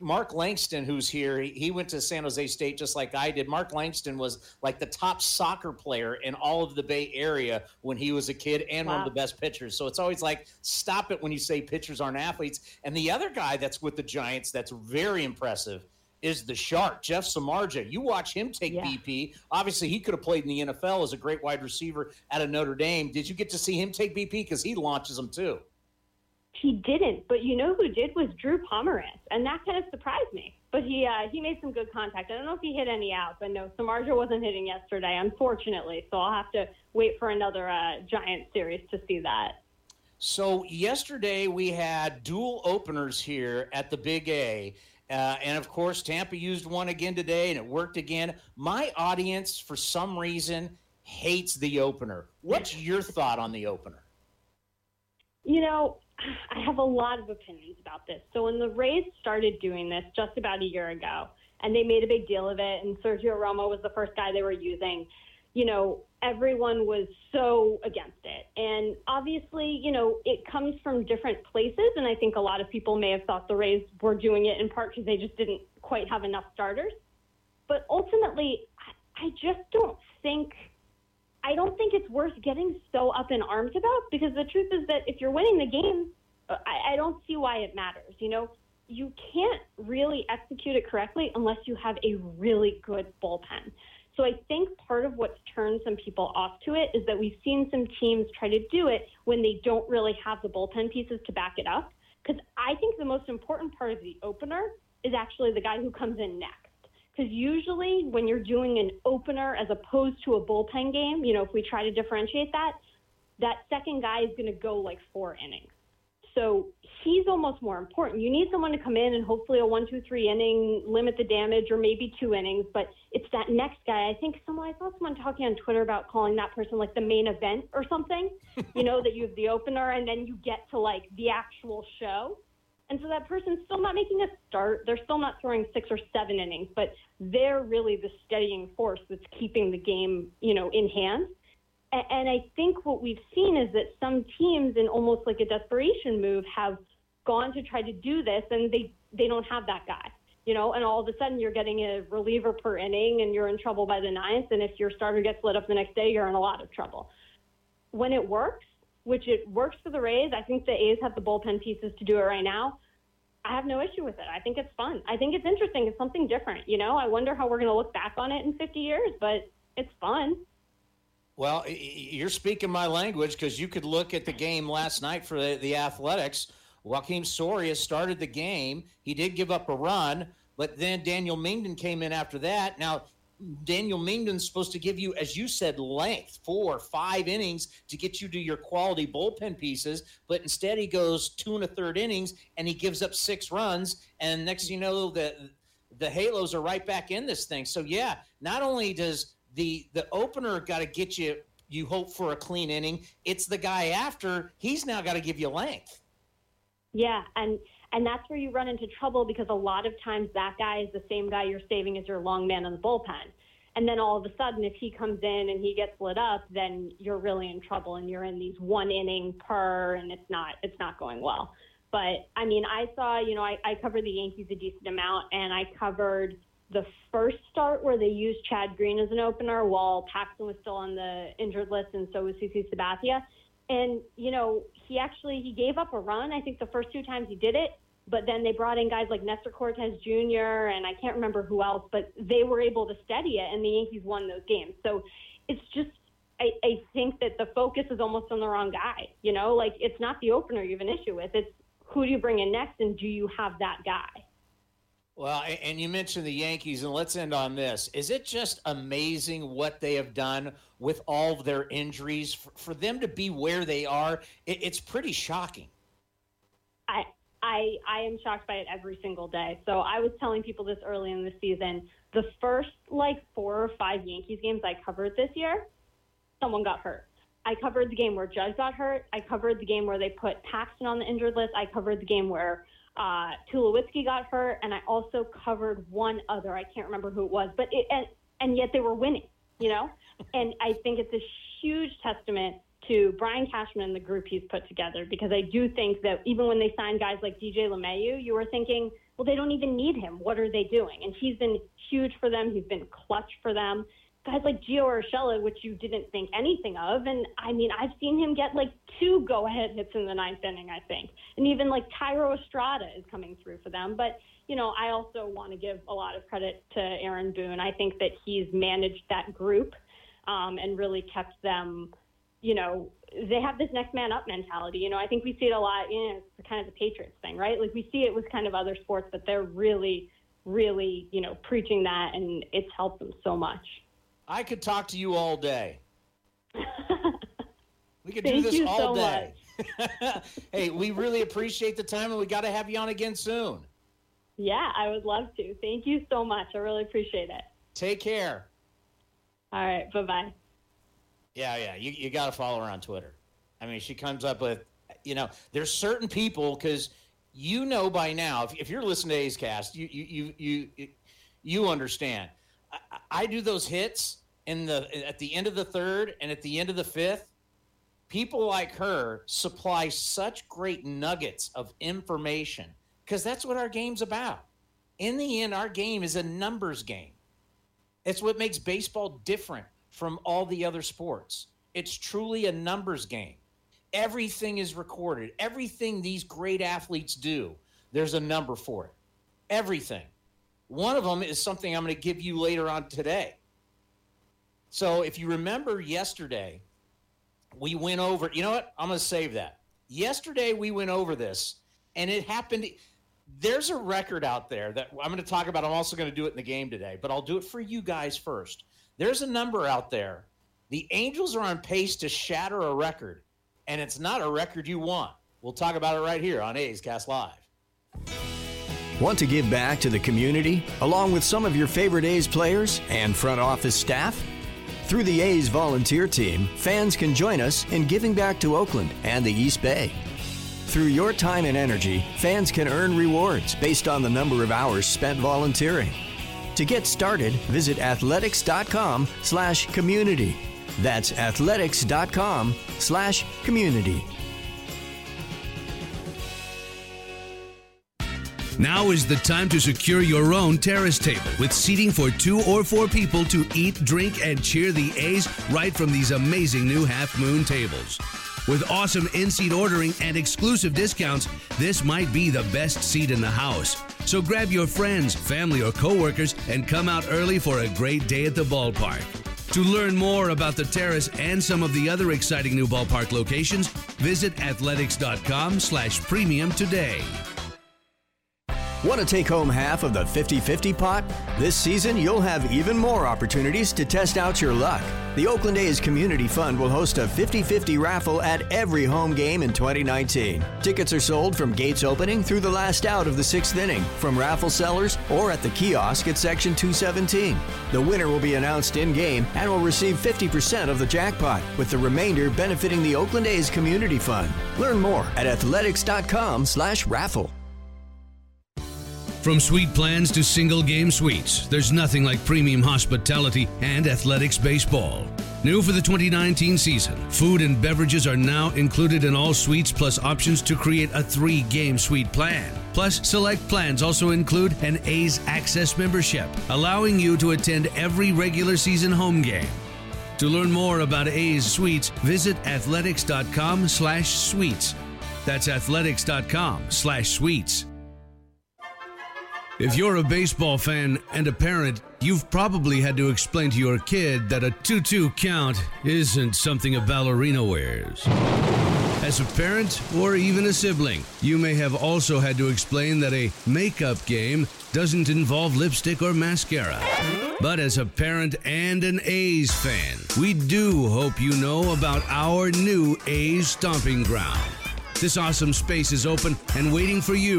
Mark Langston, who's here, he went to San Jose State just like I did. Mark Langston was like the top soccer player in all of the Bay Area when he was a kid, and wow, one of the best pitchers. So it's always like, stop it when you say pitchers aren't athletes. And the other guy that's with the Giants that's very impressive is the Shark, Jeff Samardzija. You watch him take BP. Obviously, he could have played in the NFL as a great wide receiver out of Notre Dame. Did you get to see him take BP? Because he launches them too. He didn't, but you know who did was Drew Pomerantz, and that kind of surprised me. But he made some good contact. I don't know if he hit any out, but no, Samardzija wasn't hitting yesterday, unfortunately. So I'll have to wait for another Giants series to see that. So yesterday we had dual openers here at the Big A. And, of course, Tampa used one again today, and it worked again. My audience, for some reason, hates the opener. What's your thought on the opener? You know, I have a lot of opinions about this. So when the Rays started doing this just about a year ago, and they made a big deal of it, and Sergio Romo was the first guy they were using, you know, everyone was so against it. And obviously, you know, it comes from different places, and I think a lot of people may have thought the Rays were doing it in part because they just didn't quite have enough starters. But ultimately, I just don't think it's worth getting so up in arms about, because the truth is that if you're winning the game, I don't see why it matters. You know, you can't really execute it correctly unless you have a really good bullpen. So I think part of what's turned some people off to it is that we've seen some teams try to do it when they don't really have the bullpen pieces to back it up. Because I think the most important part of the opener is actually the guy who comes in next. Because usually when you're doing an opener as opposed to a bullpen game, you know, if we try to differentiate that, that second guy is going to go like 4 innings. So he's almost more important. You need someone to come in and hopefully a 1, 2, 3 inning, limit the damage, or maybe 2 innings. But it's that next guy. I think I saw someone talking on Twitter about calling that person like the main event or something, you know, that you have the opener and then you get to like the actual show. And so that person's still not making a start. They're still not throwing 6 or 7 innings, but they're really the steadying force that's keeping the game, you know, in hand. And I think what we've seen is that some teams, in almost like a desperation move, have gone to try to do this, and they don't have that guy, you know, and all of a sudden you're getting a reliever per inning and you're in trouble by the 9th. And if your starter gets lit up the next day, you're in a lot of trouble. When it works, which it works for the Rays, I think the A's have the bullpen pieces to do it right now. I have no issue with it. I think it's fun. I think it's interesting. It's something different, you know. I wonder how we're going to look back on it in 50 years, but it's fun. Well, you're speaking my language, because you could look at the game last night for the Athletics. Joaquin Soria started the game. He did give up a run, but then Daniel Mengden came in after that. Now, Daniel Mengden's supposed to give you, as you said, length, 4 or 5 innings to get you to your quality bullpen pieces. But instead he goes 2 1/3 innings and he gives up 6 runs. And next thing you know, the Halos are right back in this thing. So, yeah, not only does the opener got to get you hope for a clean inning, it's the guy after, he's now got to give you length. Yeah, and that's where you run into trouble, because a lot of times that guy is the same guy you're saving as your long man in the bullpen. And then all of a sudden, if he comes in and he gets lit up, then you're really in trouble, and you're in these 1 inning per, and it's not going well. But, I mean, I saw, you know, I covered the Yankees a decent amount, and I covered the first start where they used Chad Green as an opener while Paxton was still on the injured list, and so was CeCe Sabathia. And, you know, he gave up a run, I think, the first 2 times he did it. But then they brought in guys like Nestor Cortes Jr. and I can't remember who else, but they were able to steady it, and the Yankees won those games. So it's just, I think that the focus is almost on the wrong guy. You know, like, it's not the opener you have an issue with. It's who do you bring in next, and do you have that guy? Well, and you mentioned the Yankees, and let's end on this. Is it just amazing what they have done with all of their injuries? For them to be where they are, it's pretty shocking. I am shocked by it every single day. So I was telling people this early in the season. The first, 4 or 5 Yankees games I covered this year, someone got hurt. I covered the game where Judge got hurt. I covered the game where they put Paxton on the injured list. I covered the game where Tulowitzki got hurt, and I also covered one other. I can't remember who it was, but and yet they were winning, you know? And I think it's a huge testament to Brian Cashman and the group he's put together, because I do think that even when they signed guys like DJ LeMahieu, you were thinking, well, they don't even need him. What are they doing? And he's been huge for them. He's been clutch for them. Guys like Gio Urshela, which you didn't think anything of. And, I mean, I've seen him get 2 go-ahead hits in the 9th inning, I think. And even, Thairo Estrada is coming through for them. But, you know, I also want to give a lot of credit to Aaron Boone. I think that he's managed that group and really kept them, you know, they have this next man up mentality. You know, I think we see it a lot. You know, it's kind of the Patriots thing, right? We see it with kind of other sports, but they're really – really, you know, preaching that, and it's helped them so much. I could talk to you all day. We could do this all day. Hey, we really appreciate the time, and we got to have you on again soon. Yeah, I would love to. Thank you so much. I really appreciate it. Take care. All right. Bye-bye. Yeah. You got to follow her on Twitter. I mean, she comes up with, you know, there's certain people, because you know by now, if you're listening to A's Cast, you understand. I do those hits at the end of the third and at the end of the fifth. People like her supply such great nuggets of information, because that's what our game's about. In the end, our game is a numbers game. It's what makes baseball different from all the other sports. It's truly a numbers game. Everything is recorded. Everything these great athletes do, there's a number for it. Everything. One of them is something I'm going to give you later on today. So if you remember yesterday, we went over, you know what? I'm going to save that. Yesterday, we went over this, and it happened. There's a record out there that I'm going to talk about. I'm also going to do it in the game today, but I'll do it for you guys first. There's a number out there. The Angels are on pace to shatter a record, and it's not a record you want. We'll talk about it right here on A's Cast Live. Want to give back to the community, along with some of your favorite A's players and front office staff? Through the A's volunteer team, fans can join us in giving back to Oakland and the East Bay. Through your time and energy, fans can earn rewards based on the number of hours spent volunteering. To get started, visit athletics.com/community. That's athletics.com/community. Now is the time to secure your own terrace table with seating for 2 or 4 people to eat, drink, and cheer the A's right from these amazing new Half Moon tables. With awesome in-seat ordering and exclusive discounts, this might be the best seat in the house. So grab your friends, family, or coworkers and come out early for a great day at the ballpark. To learn more about the terrace and some of the other exciting new ballpark locations, visit athletics.com/premium today. Want to take home half of the 50-50 pot? This season, you'll have even more opportunities to test out your luck. The Oakland A's Community Fund will host a 50-50 raffle at every home game in 2019. Tickets are sold from gates opening through the last out of the 6th inning, from raffle sellers, or at the kiosk at Section 217. The winner will be announced in-game and will receive 50% of the jackpot, with the remainder benefiting the Oakland A's Community Fund. Learn more at athletics.com/raffle. From suite plans to single-game suites, there's nothing like premium hospitality and athletics baseball. New for the 2019 season, food and beverages are now included in all suites, plus options to create a 3-game suite plan. Plus, select plans also include an A's Access membership, allowing you to attend every regular season home game. To learn more about A's suites, visit athletics.com/suites. That's athletics.com/suites. If you're a baseball fan and a parent, you've probably had to explain to your kid that a 2-2 count isn't something a ballerina wears. As a parent or even a sibling, you may have also had to explain that a makeup game doesn't involve lipstick or mascara. But as a parent and an A's fan, we do hope you know about our new A's Stomping Ground. This awesome space is open and waiting for you.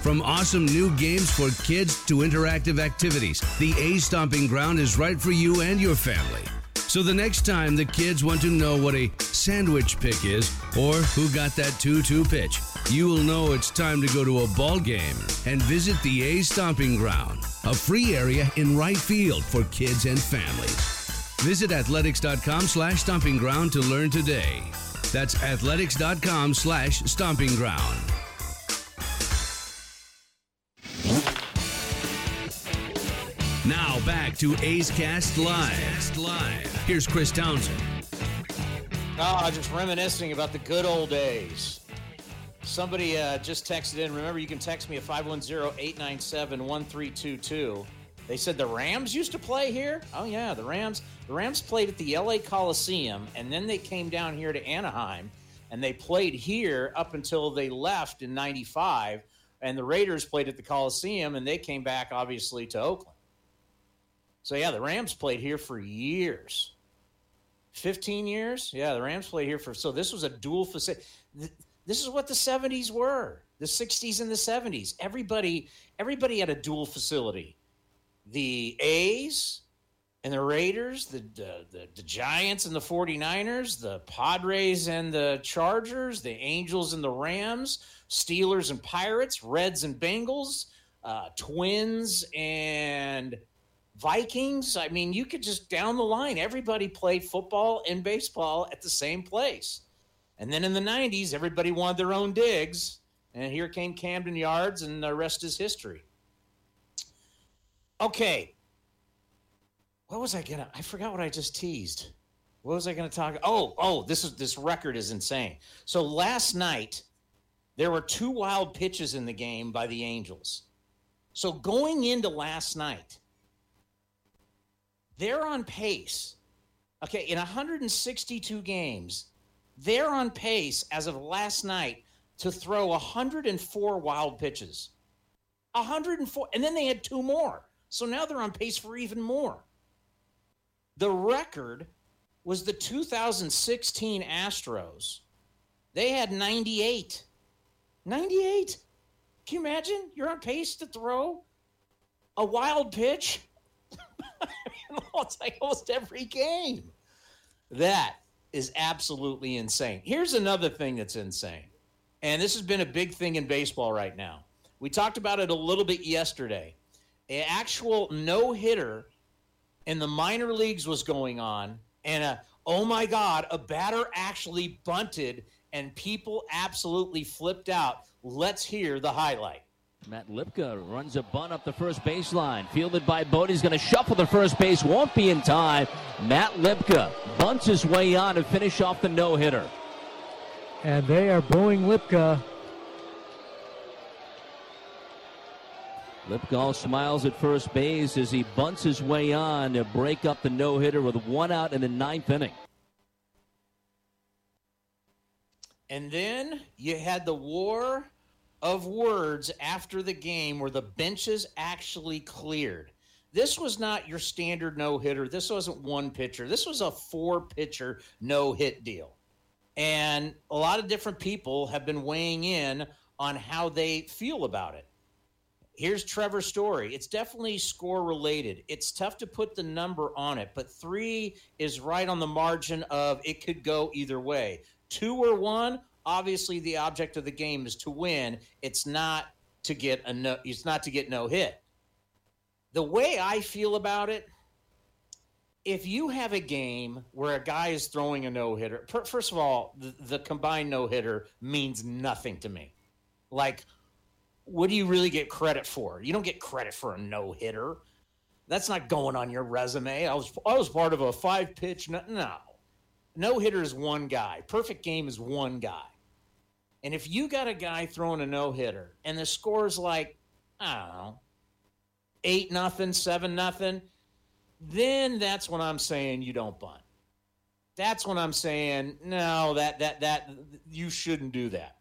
From awesome new games for kids to interactive activities, the A's Stomping Ground is right for you and your family. So the next time the kids want to know what a sandwich pick is or who got that 2-2 pitch, you will know it's time to go to a ball game and visit the A's Stomping Ground, a free area in right field for kids and families. Visit athletics.com/stompingground to learn today. That's athletics.com/stompingground. Now back to A's Cast Live. Here's Chris Townsend. Oh, just reminiscing about the good old days. Somebody just texted in. Remember, you can text me at 510-897-1322. They said the Rams used to play here? Oh, yeah, the Rams. The Rams played at the L.A. Coliseum, and then they came down here to Anaheim, and they played here up until they left in 95. And the Raiders played at the Coliseum, and they came back, obviously, to Oakland. So, yeah, the Rams played here for years. 15 years? Yeah, the Rams played here for – so this was a dual facility. This is what the 70s were, the 60s and the 70s. Everybody had a dual facility. The A's and the Raiders, the Giants and the 49ers, the Padres and the Chargers, the Angels and the Rams, Steelers and Pirates, Reds and Bengals, Twins and Vikings. I mean, you could just down the line. Everybody played football and baseball at the same place. And then in the 90s, everybody wanted their own digs. And here came Camden Yards, and the rest is history. Okay. What was I going to – I forgot what I just teased. What was I going to talk – this record is insane. So last night, there were two wild pitches in the game by the Angels. So going into last night, they're on pace. Okay, in 162 games, they're on pace as of last night to throw 104 wild pitches. 104. And then they had two more. So now they're on pace for even more. The record was the 2016 Astros. They had 98. 98? Can you imagine? You're on pace to throw a wild pitch? It's like almost every game. That is absolutely insane. Here's another thing that's insane. And this has been a big thing in baseball right now. We talked about it a little bit yesterday. An actual no-hitter in the minor leagues was going on, and a batter actually bunted, and people absolutely flipped out. Let's hear the highlight. Matt Lipka runs a bunt up the first baseline. Fielded by Bodie. He's going to shuffle the first base. Won't be in time. Matt Lipka bunts his way on to finish off the no-hitter. And they are booing Lipka. Lipka smiles at first base as he bunts his way on to break up the no-hitter with one out in the ninth inning. And then you had the war of words after the game where the benches actually cleared. This was not your standard no-hitter. This wasn't one pitcher. This was a four-pitcher no-hit deal. And a lot of different people have been weighing in on how they feel about it. Here's Trevor Story. It's definitely score-related. It's tough to put the number on it, but 3 is right on the margin of it could go either way. 2 or 1, obviously the object of the game is to win. It's not to get no hit. The way I feel about it, if you have a game where a guy is throwing a no-hitter, first of all, the combined no-hitter means nothing to me. Like, what do you really get credit for? You don't get credit for a no-hitter. That's not going on your resume. I was part of a five-pitch. No. No-hitter is one guy. Perfect game is one guy. And if you got a guy throwing a no-hitter and the score's like, I don't know, 8-0, 7-0, then that's when I'm saying you don't bunt. That's when I'm saying, no, that you shouldn't do that.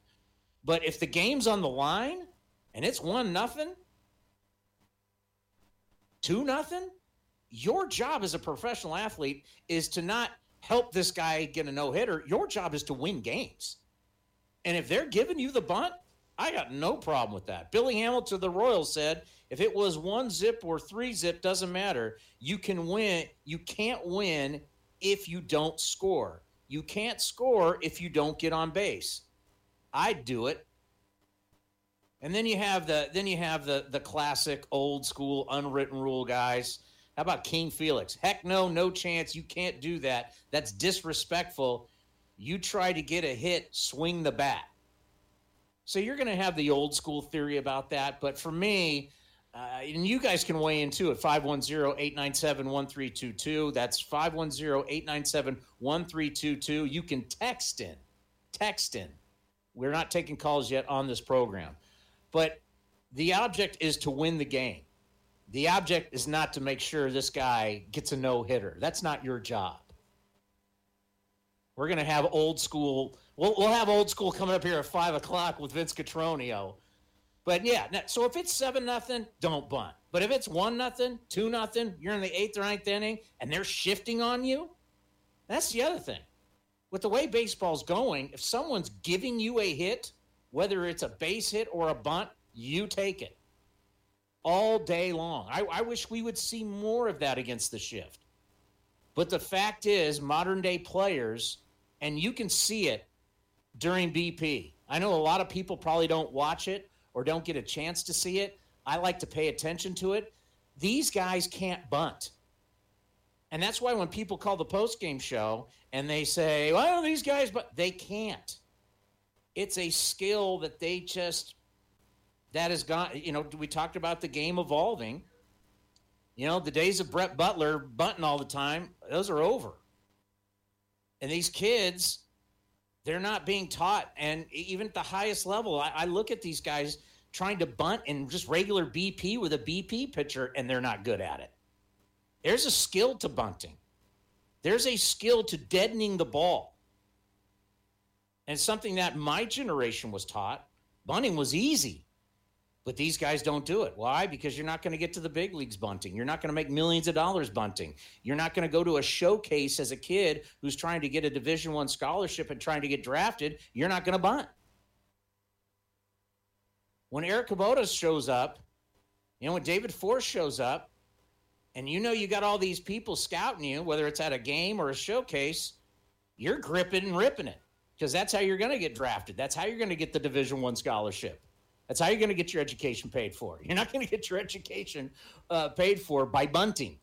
But if the game's on the line and it's 1-0, 2-0, your job as a professional athlete is to not help this guy get a no-hitter. Your job is to win games. And if they're giving you the bunt, I got no problem with that. Billy Hamilton of the Royals said, if it was 1-zip or 3-zip, doesn't matter. You can win. You can't win if you don't score. You can't score if you don't get on base. I'd do it. And then you have the classic old school unwritten rule guys. How about King Felix? Heck no chance. You can't do that. That's disrespectful. You try to get a hit, swing the bat. So you're going to have the old school theory about that. But for me, and you guys can weigh in too at 510-897-1322. That's 510-897-1322. You can text in. We're not taking calls yet on this program. But the object is to win the game. The object is not to make sure this guy gets a no-hitter. That's not your job. We're going to have old school. We'll have old school coming up here at 5 o'clock with Vince Cotroneo. But yeah, so if it's 7-0, don't bunt. But if it's 1-0, 2-0, you're in the eighth or ninth inning and they're shifting on you, that's the other thing. With the way baseball's going, if someone's giving you a hit, whether it's a base hit or a bunt, you take it all day long. I wish we would see more of that against the shift. But the fact is, modern-day players, and you can see it during BP. I know a lot of people probably don't watch it or don't get a chance to see it. I like to pay attention to it. These guys can't bunt. And that's why when people call the postgame show and they say, well, these guys, but they can't. It's a skill that they just, that has gone, you know, we talked about the game evolving. You know, the days of Brett Butler bunting all the time, those are over. And these kids, they're not being taught. And even at the highest level, I look at these guys trying to bunt in just regular BP with a BP pitcher, and they're not good at it. There's a skill to bunting. There's a skill to deadening the ball. And something that my generation was taught, bunting was easy. But these guys don't do it. Why? Because you're not going to get to the big leagues bunting. You're not going to make millions of dollars bunting. You're not going to go to a showcase as a kid who's trying to get a Division I scholarship and trying to get drafted. You're not going to bunt. When Eric Kubota shows up, you know, when David Forst shows up, and you know you got all these people scouting you, whether it's at a game or a showcase, you're gripping and ripping it because that's how you're going to get drafted. That's how you're going to get the Division I scholarship. That's how you're going to get your education paid for. You're not going to get your education paid for by bunting.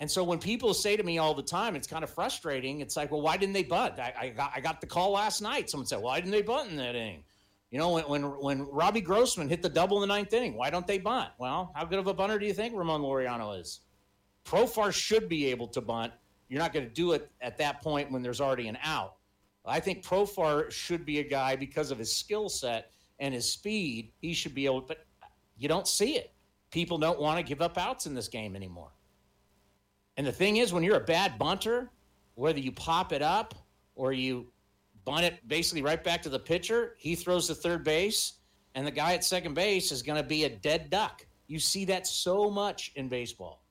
And so when people say to me all the time, it's kind of frustrating. It's like, well, why didn't they bunt? I got the call last night. Someone said, why didn't they bunt in that inning? You know, when Robbie Grossman hit the double in the ninth inning, why don't they bunt? Well, how good of a bunter do you think Ramon Laureano is? Profar should be able to bunt. You're not going to do it at that point when there's already an out. I think Profar should be a guy, because of his skill set and his speed, he should be able, but you don't see it. People don't want to give up outs in this game anymore. And the thing is, when you're a bad bunter, whether you pop it up or you bunt it basically right back to the pitcher, he throws to third base, and the guy at second base is going to be a dead duck. You see that so much in baseball.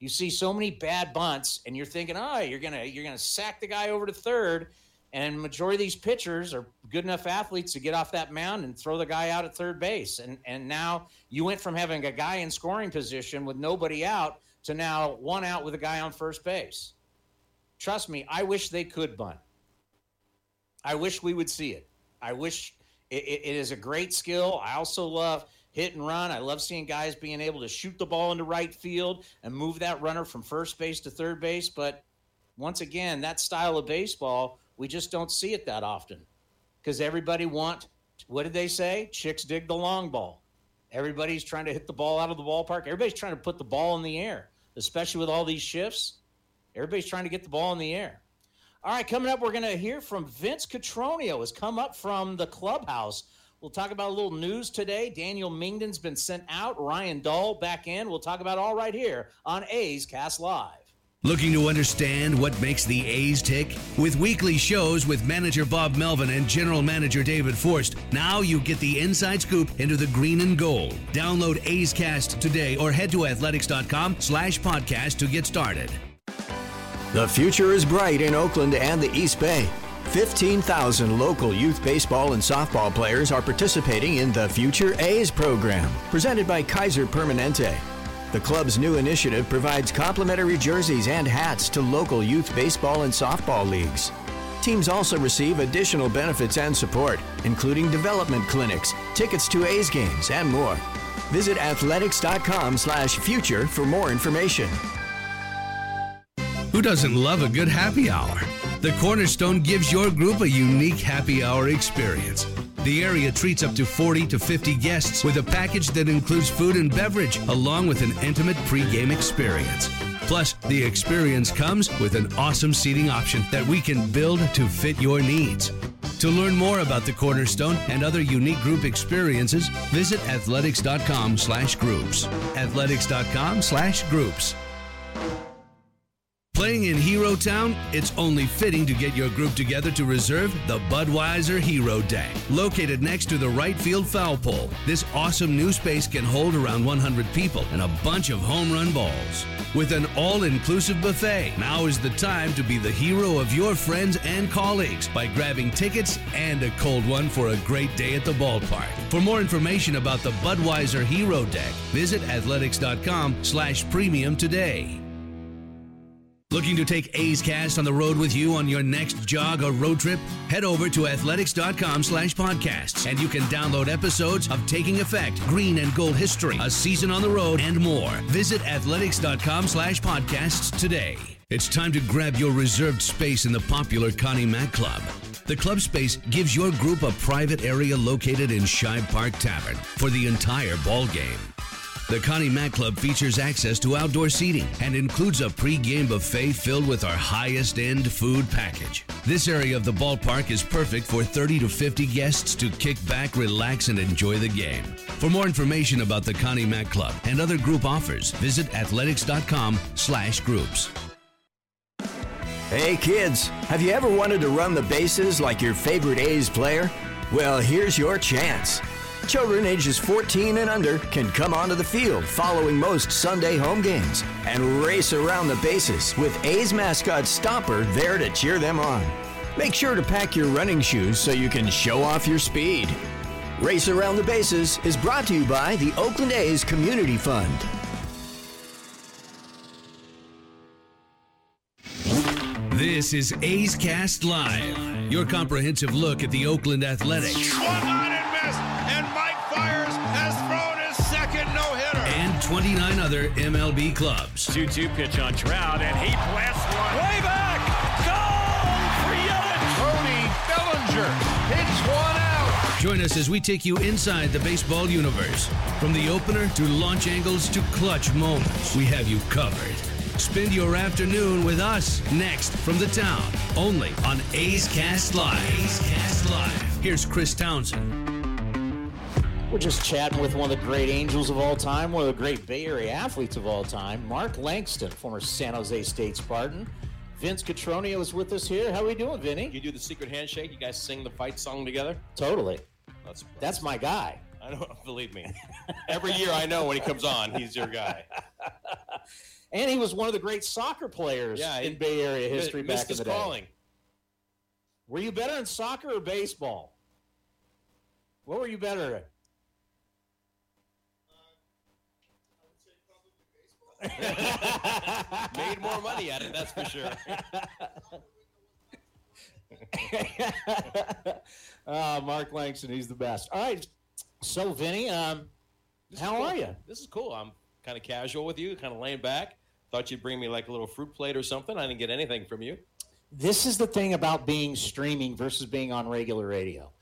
You see so many bad bunts, and you're thinking, oh, you're gonna sack the guy over to third, and majority of these pitchers are good enough athletes to get off that mound and throw the guy out at third base. And now you went from having a guy in scoring position with nobody out to now one out with a guy on first base. Trust me, I wish they could bunt. I wish we would see it. I wish it is a great skill. I also love hit and run. I love seeing guys being able to shoot the ball into right field and move that runner from first base to third base. But once again, that style of baseball, we just don't see it that often because everybody wants, what did they say? Chicks dig the long ball. Everybody's trying to hit the ball out of the ballpark. Everybody's trying to put the ball in the air, especially with all these shifts. Everybody's trying to get the ball in the air. All right, coming up, we're going to hear from Vince Cotroneo, has come up from the clubhouse. We'll talk about a little news today. Daniel Mengden's been sent out. Ryan Dahl back in. We'll talk about all right here on A's Cast Live. Looking to understand what makes the A's tick? With weekly shows with manager Bob Melvin and general manager David Forst, now you get the inside scoop into the green and gold. Download A's Cast today or head to athletics.com/podcast to get started. The future is bright in Oakland and the East Bay. 15,000 local youth baseball and softball players are participating in the Future A's program, presented by Kaiser Permanente. The club's new initiative provides complimentary jerseys and hats to local youth baseball and softball leagues. Teams also receive additional benefits and support, including development clinics, tickets to A's games, and more. Visit athletics.com/future for more information. Who doesn't love a good happy hour? The Cornerstone gives your group a unique happy hour experience. The area treats up to 40 to 50 guests with a package that includes food and beverage, along with an intimate pregame experience. Plus, the experience comes with an awesome seating option that we can build to fit your needs. To learn more about the Cornerstone and other unique group experiences, visit athletics.com/groups. Athletics.com/groups. Living in Hero Town, it's only fitting to get your group together to reserve the Budweiser Hero Day. Located next to the right field foul pole, this awesome new space can hold around 100 people and a bunch of home run balls. With an all-inclusive buffet, now is the time to be the hero of your friends and colleagues by grabbing tickets and a cold one for a great day at the ballpark. For more information about the Budweiser Hero Day, visit athletics.com/premium today. Looking to take A's Cast on the road with you on your next jog or road trip? Head over to athletics.com/podcasts and you can download episodes of Taking Effect, Green and Gold History, A Season on the Road, and more. Visit athletics.com/podcasts today. It's time to grab your reserved space in the popular Connie Mack Club. The club space gives your group a private area located in Shibe Park Tavern for the entire ball game. The Connie Mack Club features access to outdoor seating and includes a pre-game buffet filled with our highest-end food package. This area of the ballpark is perfect for 30 to 50 guests to kick back, relax, and enjoy the game. For more information about the Connie Mack Club and other group offers, visit athletics.com/groups. Hey, kids, have you ever wanted to run the bases like your favorite A's player? Well, here's your chance. Children ages 14 and under can come onto the field following most Sunday home games and race around the bases with A's mascot Stomper there to cheer them on. Make sure to pack your running shoes so you can show off your speed. Race Around the Bases is brought to you by the Oakland A's Community Fund. This is A's Cast Live, your comprehensive look at the Oakland Athletics. And Mike Fiers has thrown his second no-hitter. And 29 other MLB clubs. 2-2 pitch on Trout, and he blasts one. Way back! Goal for Yelich! Cody Bellinger hits one out. Join us as we take you inside the baseball universe. From the opener to launch angles to clutch moments, we have you covered. Spend your afternoon with us next from the town, only on A's Cast Live. A's Cast Live. Here's Chris Townsend. We're just chatting with one of the great Angels of all time, one of the great Bay Area athletes of all time, Mark Langston, former San Jose State Spartan. Vince Cotroneo is with us here. How are we doing, Vinny? You do the secret handshake? You guys sing the fight song together? Totally. That's my guy. I don't believe me. Every year I know when he comes on, he's your guy. And he was one of the great soccer players in Bay Area history back in the day. Calling. Were you better in soccer or baseball? What were you better at? Made more money at it, that's for sure. Mark Langston, he's the best. All right, so Vinny, how are you? This is cool. I'm kind of casual with you, kind of laying back. Thought you'd bring me like a little fruit plate or something. I didn't get anything from you. This is the thing about being streaming versus being on regular radio.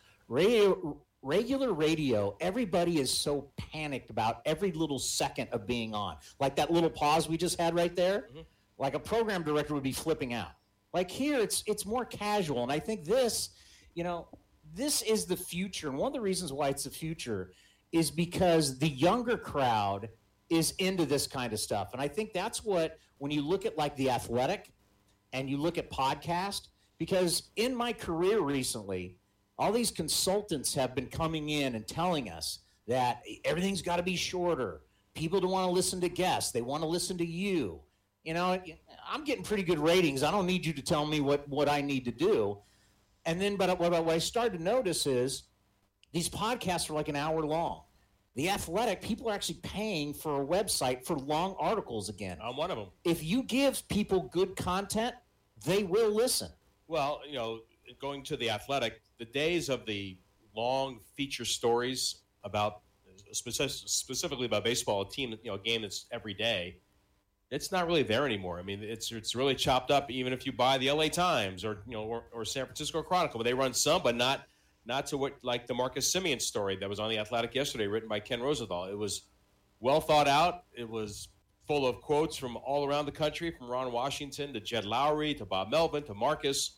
Regular radio, everybody is so panicked about every little second of being on. Like that little pause we just had right there, like a program director would be flipping out. Like here, it's more casual, and I think this, this is the future. And one of the reasons why it's the future is because the younger crowd is into this kind of stuff. And I think that's what, when you look at like The Athletic and you look at podcast, because in my career recently, all these consultants have been coming in and telling us that everything's got to be shorter. People don't want to listen to guests. They want to listen to you. You know, I'm getting pretty good ratings. I don't need you to tell me what I need to do. And then, but what I started to notice is these podcasts are like an hour long. The Athletic, people are actually paying for a website for long articles again. I'm one of them. If you give people good content, they will listen. Well, going to The Athletic, the days of the long feature stories about specifically about baseball, a team, a game that's every day, it's not really there anymore. I mean, it's really chopped up. Even if you buy the LA Times or San Francisco Chronicle, they run some, but not to what like the Marcus Semien story that was on The Athletic yesterday, written by Ken Rosenthal. It was well thought out. It was full of quotes from all around the country, from Ron Washington to Jed Lowry to Bob Melvin to Marcus.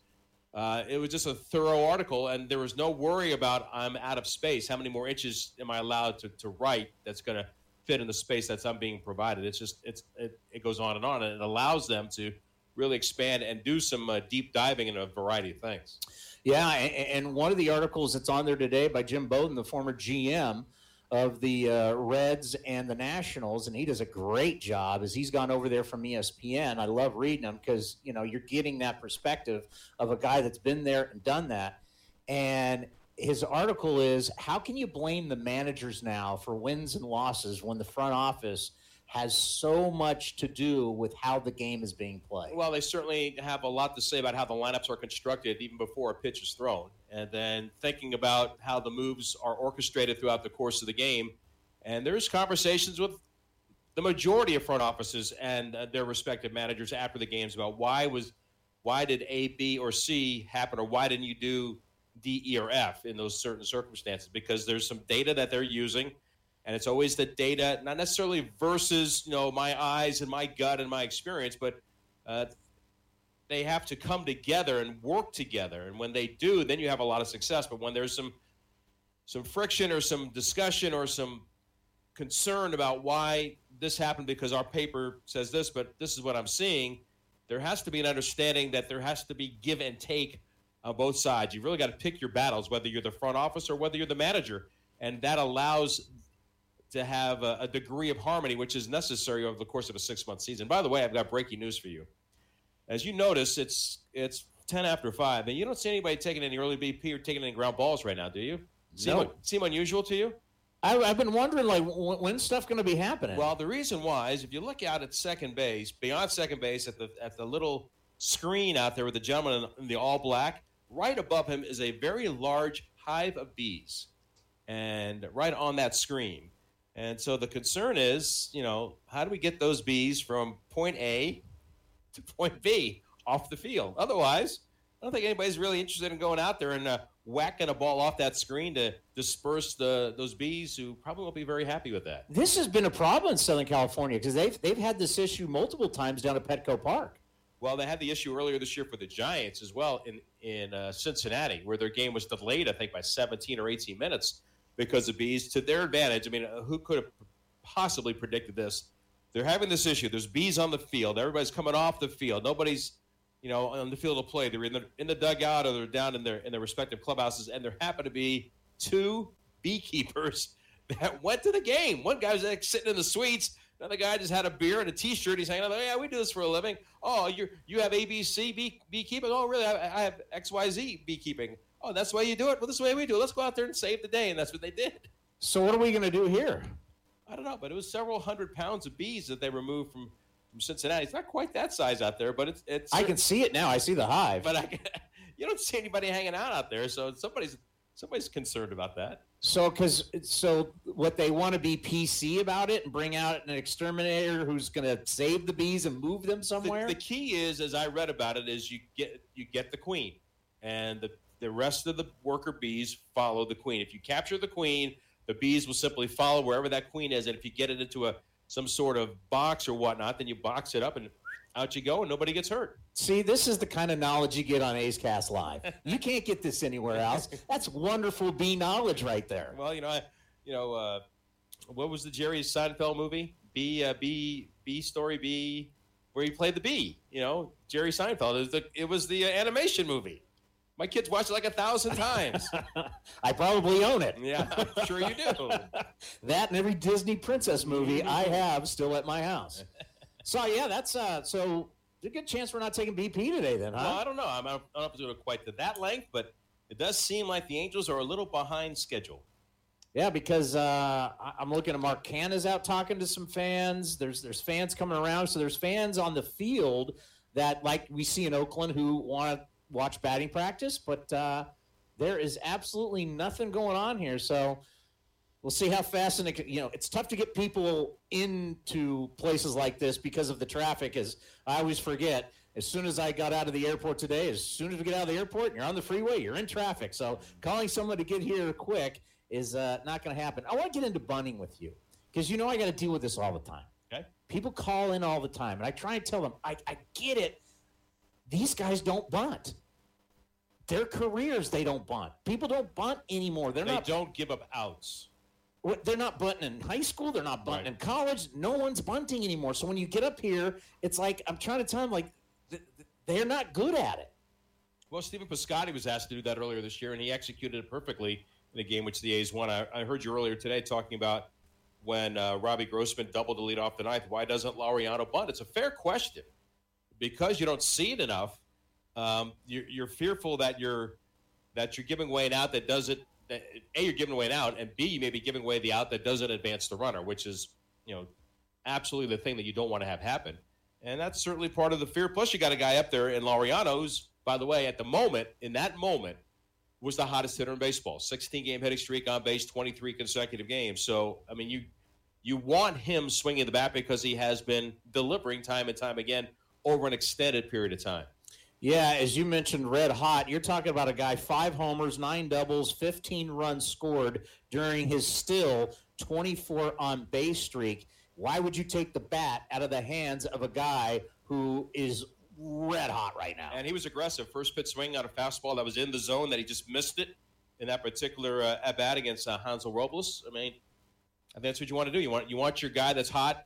It was just a thorough article, and there was no worry about I'm out of space. How many more inches am I allowed to write that's going to fit in the space that's I'm being provided? It goes on and on, and it allows them to really expand and do some deep diving in a variety of things. Yeah, and one of the articles that's on there today by Jim Bowden, the former GM of the Reds and the Nationals, and he does a great job as he's gone over there from ESPN. I love reading them because, you know, you're getting that perspective of a guy that's been there and done that. And his article is, how can you blame the managers now for wins and losses when the front office has so much to do with how the game is being played? Well, they certainly have a lot to say about how the lineups are constructed even before a pitch is thrown. And then thinking about how the moves are orchestrated throughout the course of the game. And there's conversations with the majority of front offices and their respective managers after the games about why did A, B, or C happen, or why didn't you do D, E, or F in those certain circumstances? Because there's some data that they're using. And it's always the data, not necessarily versus, you know, my eyes and my gut and my experience, but they have to come together and work together. And when they do, then you have a lot of success. But when there's some friction or some discussion or some concern about why this happened because our paper says this, but this is what I'm seeing, there has to be an understanding that there has to be give and take on both sides. You've really got to pick your battles, whether you're the front office or whether you're the manager. And that allows to have a degree of harmony, which is necessary over the course of a 6-month season. By the way, I've got breaking news for you. As you notice, it's 10 after 5, and you don't see anybody taking any early BP or taking any ground balls right now, do you? No. Seem unusual to you? I've been wondering, like, when's stuff going to be happening? Well, the reason why is if you look out at second base, beyond second base, at the little screen out there with the gentleman in the all black, right above him is a very large hive of bees, and right on that screen. And so the concern is, you know, how do we get those bees from point A to point B off the field? Otherwise, I don't think anybody's really interested in going out there and whacking a ball off that screen to disperse those bees, who probably won't be very happy with that. This has been a problem in Southern California because they've had this issue multiple times down at Petco Park. Well, they had the issue earlier this year for the Giants as well in Cincinnati, where their game was delayed, I think, by 17 or 18 minutes. Because of bees, to their advantage. I mean, who could have possibly predicted this? They're having this issue. There's bees on the field. Everybody's coming off the field. Nobody's, you know, on the field of play. They're in the dugout, or they're down in their respective clubhouses. And there happened to be two beekeepers that went to the game. One guy was like, sitting in the suites. Another guy just had a beer and a T-shirt. He's hanging out. Yeah, we do this for a living. Oh, you have ABC beekeeping. Oh, really? I have XYZ beekeeping. Oh, that's the way you do it? Well, this is the way we do it. Let's go out there and save the day, and that's what they did. So what are we going to do here? I don't know, but it was several hundred pounds of bees that they removed from Cincinnati. It's not quite that size out there, but it's I can see it now. I see the hive. But you don't see anybody hanging out there, so somebody's concerned about that. So what they want to be PC about it and bring out an exterminator who's going to save the bees and move them somewhere? The key is, as I read about it, is you get the queen, and the rest of the worker bees follow the queen. If you capture the queen, the bees will simply follow wherever that queen is. And if you get it into some sort of box or whatnot, then you box it up and out you go, and nobody gets hurt. See, this is the kind of knowledge you get on A's Cast Live. You can't get this anywhere else. That's wonderful bee knowledge right there. Well, what was the Jerry Seinfeld movie? Bee Story, where he played the bee. You know, Jerry Seinfeld. It was the animation movie. My kids watched it like 1,000 times. I probably own it. Yeah, I'm sure you do. That and every Disney princess movie I have still at my house. So, yeah, that's so there's a good chance we're not taking BP today then, huh? Well, I don't know. I'm not up to it quite to that length, but it does seem like the Angels are a little behind schedule. Yeah, because I'm looking at Mark Canna's out talking to some fans. There's fans coming around. So there's fans on the field that, like we see in Oakland, who want to watch batting practice, but there is absolutely nothing going on here. So we'll see how fast, and it's tough to get people into places like this because of the traffic. As I always forget, as soon as I got out of the airport today, as soon as we get out of the airport and you're on the freeway, you're in traffic. So calling someone to get here quick is not going to happen. I want to get into bunting with you because I got to deal with this all the time. Okay, people call in all the time, and I try and tell them I get it. These guys don't bunt. Their careers, they don't bunt. People don't bunt anymore. They don't give up outs. They're not bunting in high school. They're not bunting in college. No one's bunting anymore. So when you get up here, it's like I'm trying to tell them, like, They're not good at it. Well, Stephen Piscotty was asked to do that earlier this year, and he executed it perfectly in a game which the A's won. I heard you earlier today talking about when Robbie Grossman doubled the lead off the ninth. Why doesn't Laureano bunt? It's a fair question. Because you don't see it enough, you're fearful that you're giving away an out that doesn't. A, you're giving away an out, and B, you may be giving away the out that doesn't advance the runner, which is, you know, absolutely the thing that you don't want to have happen. And that's certainly part of the fear. Plus, you got a guy up there in Laureano, who's, by the way, at the moment, in that moment, was the hottest hitter in baseball. 16-game hitting streak, on base, 23 consecutive games. So, I mean, you want him swinging the bat because he has been delivering time and time again over an extended period of time. Yeah, as you mentioned, red hot. You're talking about a guy, 5 homers, 9 doubles, 15 runs scored during his still 24 on base streak. Why would you take the bat out of the hands of a guy who is red hot right now? And he was aggressive. First pitch swing on a fastball that was in the zone that he just missed it in that particular at-bat against Hansel Robles. I mean, that's what you want to do. You want your guy that's hot,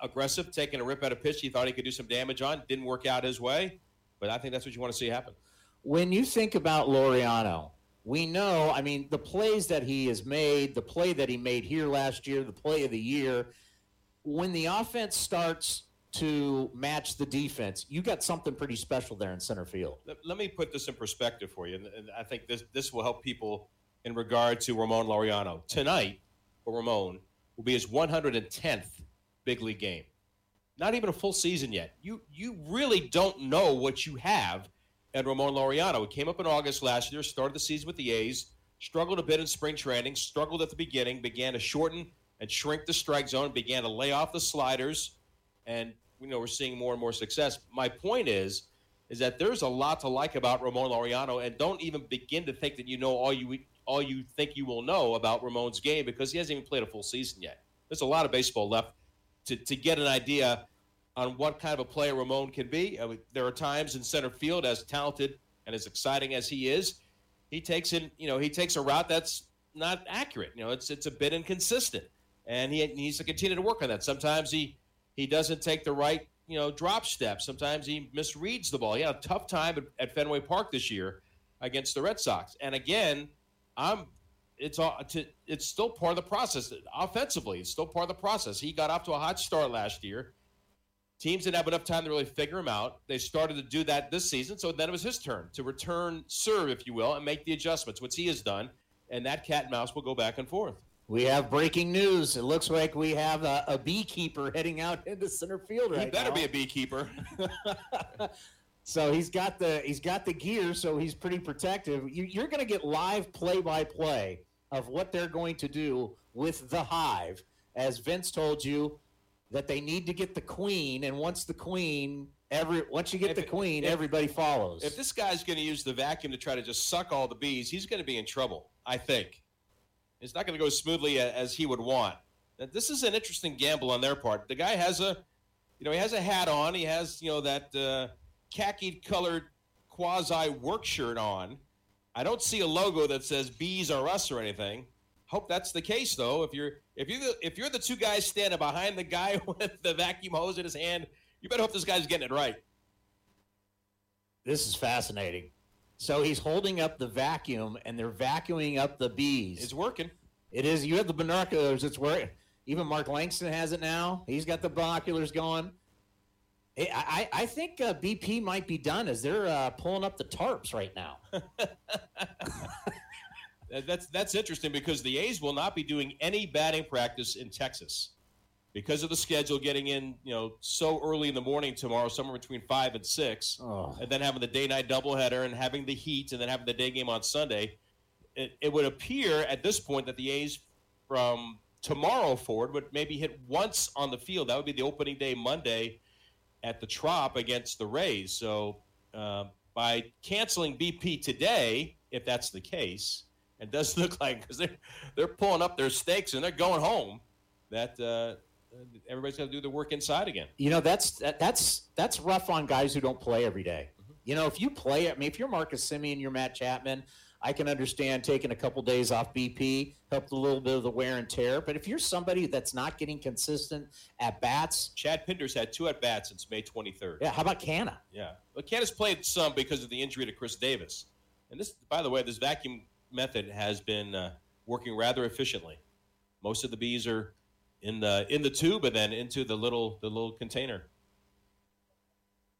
aggressive, taking a rip at a pitch he thought he could do some damage on. Didn't work out his way. But I think that's what you want to see happen. When you think about Laureano, we know, I mean, the plays that he has made, the play that he made here last year, the play of the year, when the offense starts to match the defense, you got something pretty special there in center field. Let me put this in perspective for you, and I think this will help people in regard to Ramon Laureano. Tonight, for Ramon, will be his 110th big league game. Not even a full season yet. You really don't know what you have at Ramon Laureano. He came up in August last year, started the season with the A's, struggled a bit in spring training, struggled at the beginning, began to shorten and shrink the strike zone, began to lay off the sliders, and we know we're seeing more and more success. My point is that there's a lot to like about Ramon Laureano, and don't even begin to think that you know all you think you will know about Ramon's game because he hasn't even played a full season yet. There's a lot of baseball left to get an idea on what kind of a player Ramon can be. I mean, there are times in center field, as talented and as exciting as he is, he takes a route that's not accurate. You know, it's a bit inconsistent, and he needs to continue to work on that. Sometimes he doesn't take the right, you know, drop step. Sometimes he misreads the ball. He had a tough time at Fenway Park this year against the Red Sox. And again, it's still part of the process. Offensively, it's still part of the process. He got off to a hot start last year. Teams didn't have enough time to really figure him out. They started to do that this season, so then it was his turn to return serve, if you will, and make the adjustments, which he has done, and that cat and mouse will go back and forth. We have breaking news. It looks like we have a beekeeper heading out into center field right now. He better be a beekeeper. So he's got the gear, so he's pretty protective. You're going to get live play-by-play of what they're going to do with the hive. As Vince told you, that they need to get the queen, and once you get the queen, everybody follows. If this guy's going to use the vacuum to try to just suck all the bees, he's going to be in trouble, I think. It's not going to go smoothly as he would want. Now, this is an interesting gamble on their part. The guy has a hat on. He has, you know, that khaki-colored quasi-work shirt on. I don't see a logo that says Bees Are Us or anything. Hope that's the case, though. If you're the two guys standing behind the guy with the vacuum hose in his hand, you better hope this guy's getting it right. This is fascinating. So he's holding up the vacuum, and they're vacuuming up the bees. It's working. It is. You have the binoculars. It's working. Even Mark Langston has it now. He's got the binoculars going. I think BP might be done as they're pulling up the tarps right now. That's interesting because the A's will not be doing any batting practice in Texas because of the schedule getting in, you know, so early in the morning tomorrow, somewhere between 5 and 6, and then having the day-night doubleheader and having the heat and then having the day game on Sunday. It would appear at this point that the A's from tomorrow forward would maybe hit once on the field. That would be the opening day Monday at the Trop against the Rays. So by canceling BP today, if that's the case, it does look like, because they're pulling up their stakes and they're going home, that everybody's going to do the work inside again. You know, that's rough on guys who don't play every day. Mm-hmm. You know, if you play, I mean, if you're Marcus Semien, you're Matt Chapman, I can understand taking a couple days off BP, helped a little bit of the wear and tear. But if you're somebody that's not getting consistent at-bats. Chad Pinder's had 2 at-bats since May 23rd. Yeah, how about Canna? Yeah. Well, Canna's played some because of the injury to Chris Davis. And this, by the way, this vacuum method has been working rather efficiently. Most of the bees are in the tube and then into the little container.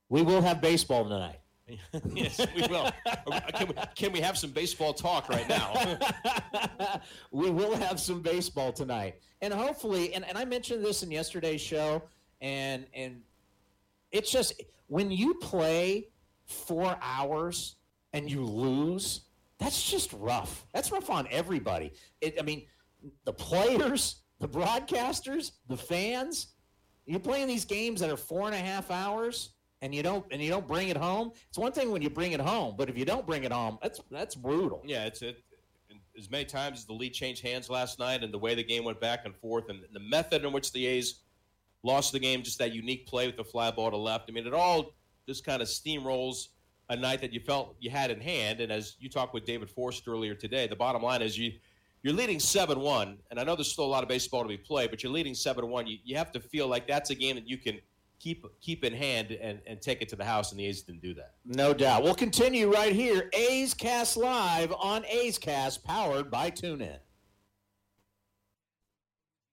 We will have baseball tonight. Yes, we will. Can we have some baseball talk right now? We will have some baseball tonight. And hopefully, and I mentioned this in yesterday's show, and it's just when you play 4 hours and you lose, that's just rough. That's rough on everybody. The players, the broadcasters, the fans. You're playing these games that are 4.5 hours. And you don't bring it home. It's one thing when you bring it home, but if you don't bring it home, that's brutal. Yeah, as many times as the lead changed hands last night, and the way the game went back and forth, and the method in which the A's lost the game, just that unique play with the fly ball to left. I mean, it all just kind of steamrolls a night that you felt you had in hand. And as you talked with David Forst earlier today, the bottom line is you're leading 7-1, and I know there's still a lot of baseball to be played, but you're leading 7-1. You have to feel like that's a game that you can keep in hand and take it to the house, and the A's didn't do that. No doubt. We'll continue right here. A's Cast Live on A's Cast, powered by TuneIn.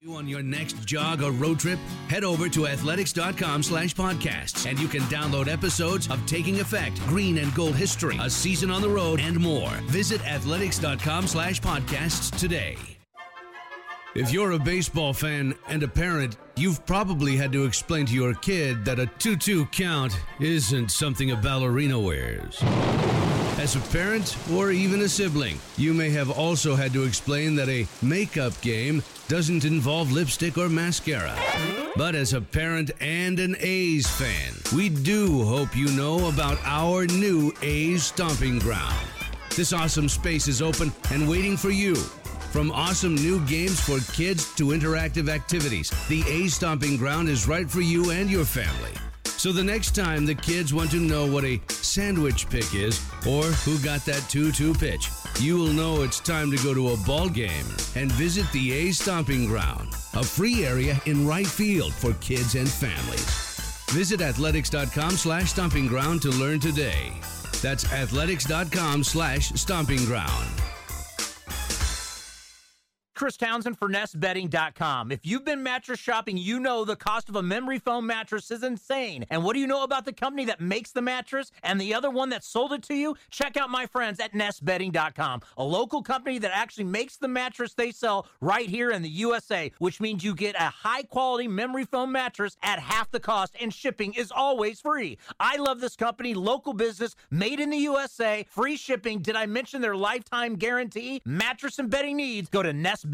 You on your next jog or road trip? Head over to athletics.com/podcasts, and you can download episodes of Taking Effect, Green and Gold History, A Season on the Road, and more. Visit athletics.com/podcasts today. If you're a baseball fan and a parent, you've probably had to explain to your kid that a 2-2 count isn't something a ballerina wears. As a parent or even a sibling, you may have also had to explain that a makeup game doesn't involve lipstick or mascara. But as a parent and an A's fan, we do hope you know about our new A's Stomping Ground. This awesome space is open and waiting for you. From awesome new games for kids to interactive activities, the A's Stomping Ground is right for you and your family. So the next time the kids want to know what a sandwich pick is or who got that 2-2 pitch, you will know it's time to go to a ball game and visit the A's Stomping Ground, a free area in right field for kids and families. Visit athletics.com/stompingground to learn today. That's athletics.com/stompingground. Chris Townsend for NestBetting.com. If you've been mattress shopping, you know the cost of a memory foam mattress is insane. And what do you know about the company that makes the mattress and the other one that sold it to you? Check out my friends at NestBetting.com, a local company that actually makes the mattress they sell right here in the USA, which means you get a high-quality memory foam mattress at half the cost, and shipping is always free. I love this company, local business, made in the USA, free shipping. Did I mention their lifetime guarantee? Mattress and bedding needs, go to NestBetting.com.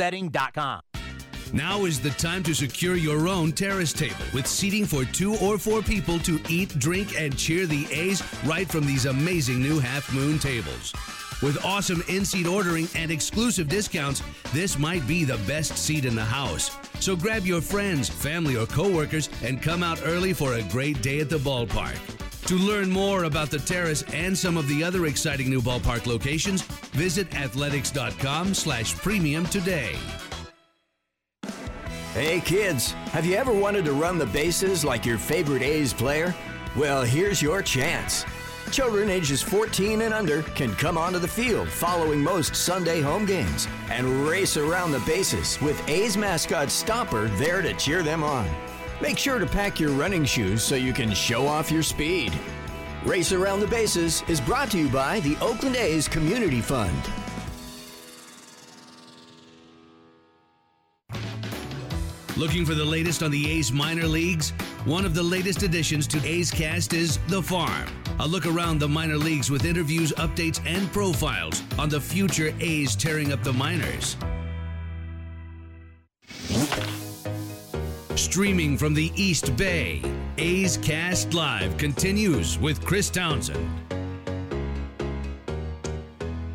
Now is the time to secure your own terrace table with seating for 2 or 4 people to eat, drink, and cheer the A's right from these amazing new Half Moon tables. With awesome in-seat ordering and exclusive discounts, this might be the best seat in the house. So grab your friends, family, or coworkers and come out early for a great day at the ballpark. To learn more about the terrace and some of the other exciting new ballpark locations, visit athletics.com/premium today. Hey kids, have you ever wanted to run the bases like your favorite A's player? Well, here's your chance. Children ages 14 and under can come onto the field following most Sunday home games and race around the bases with A's mascot Stomper there to cheer them on. Make sure to pack your running shoes so you can show off your speed. Race Around the Bases is brought to you by the Oakland A's Community Fund. Looking for the latest on the A's minor leagues? One of the latest additions to A's Cast is The Farm, a look around the minor leagues with interviews, updates, and profiles on the future A's tearing up the minors. Streaming from the East Bay, A's Cast Live continues with Chris Townsend.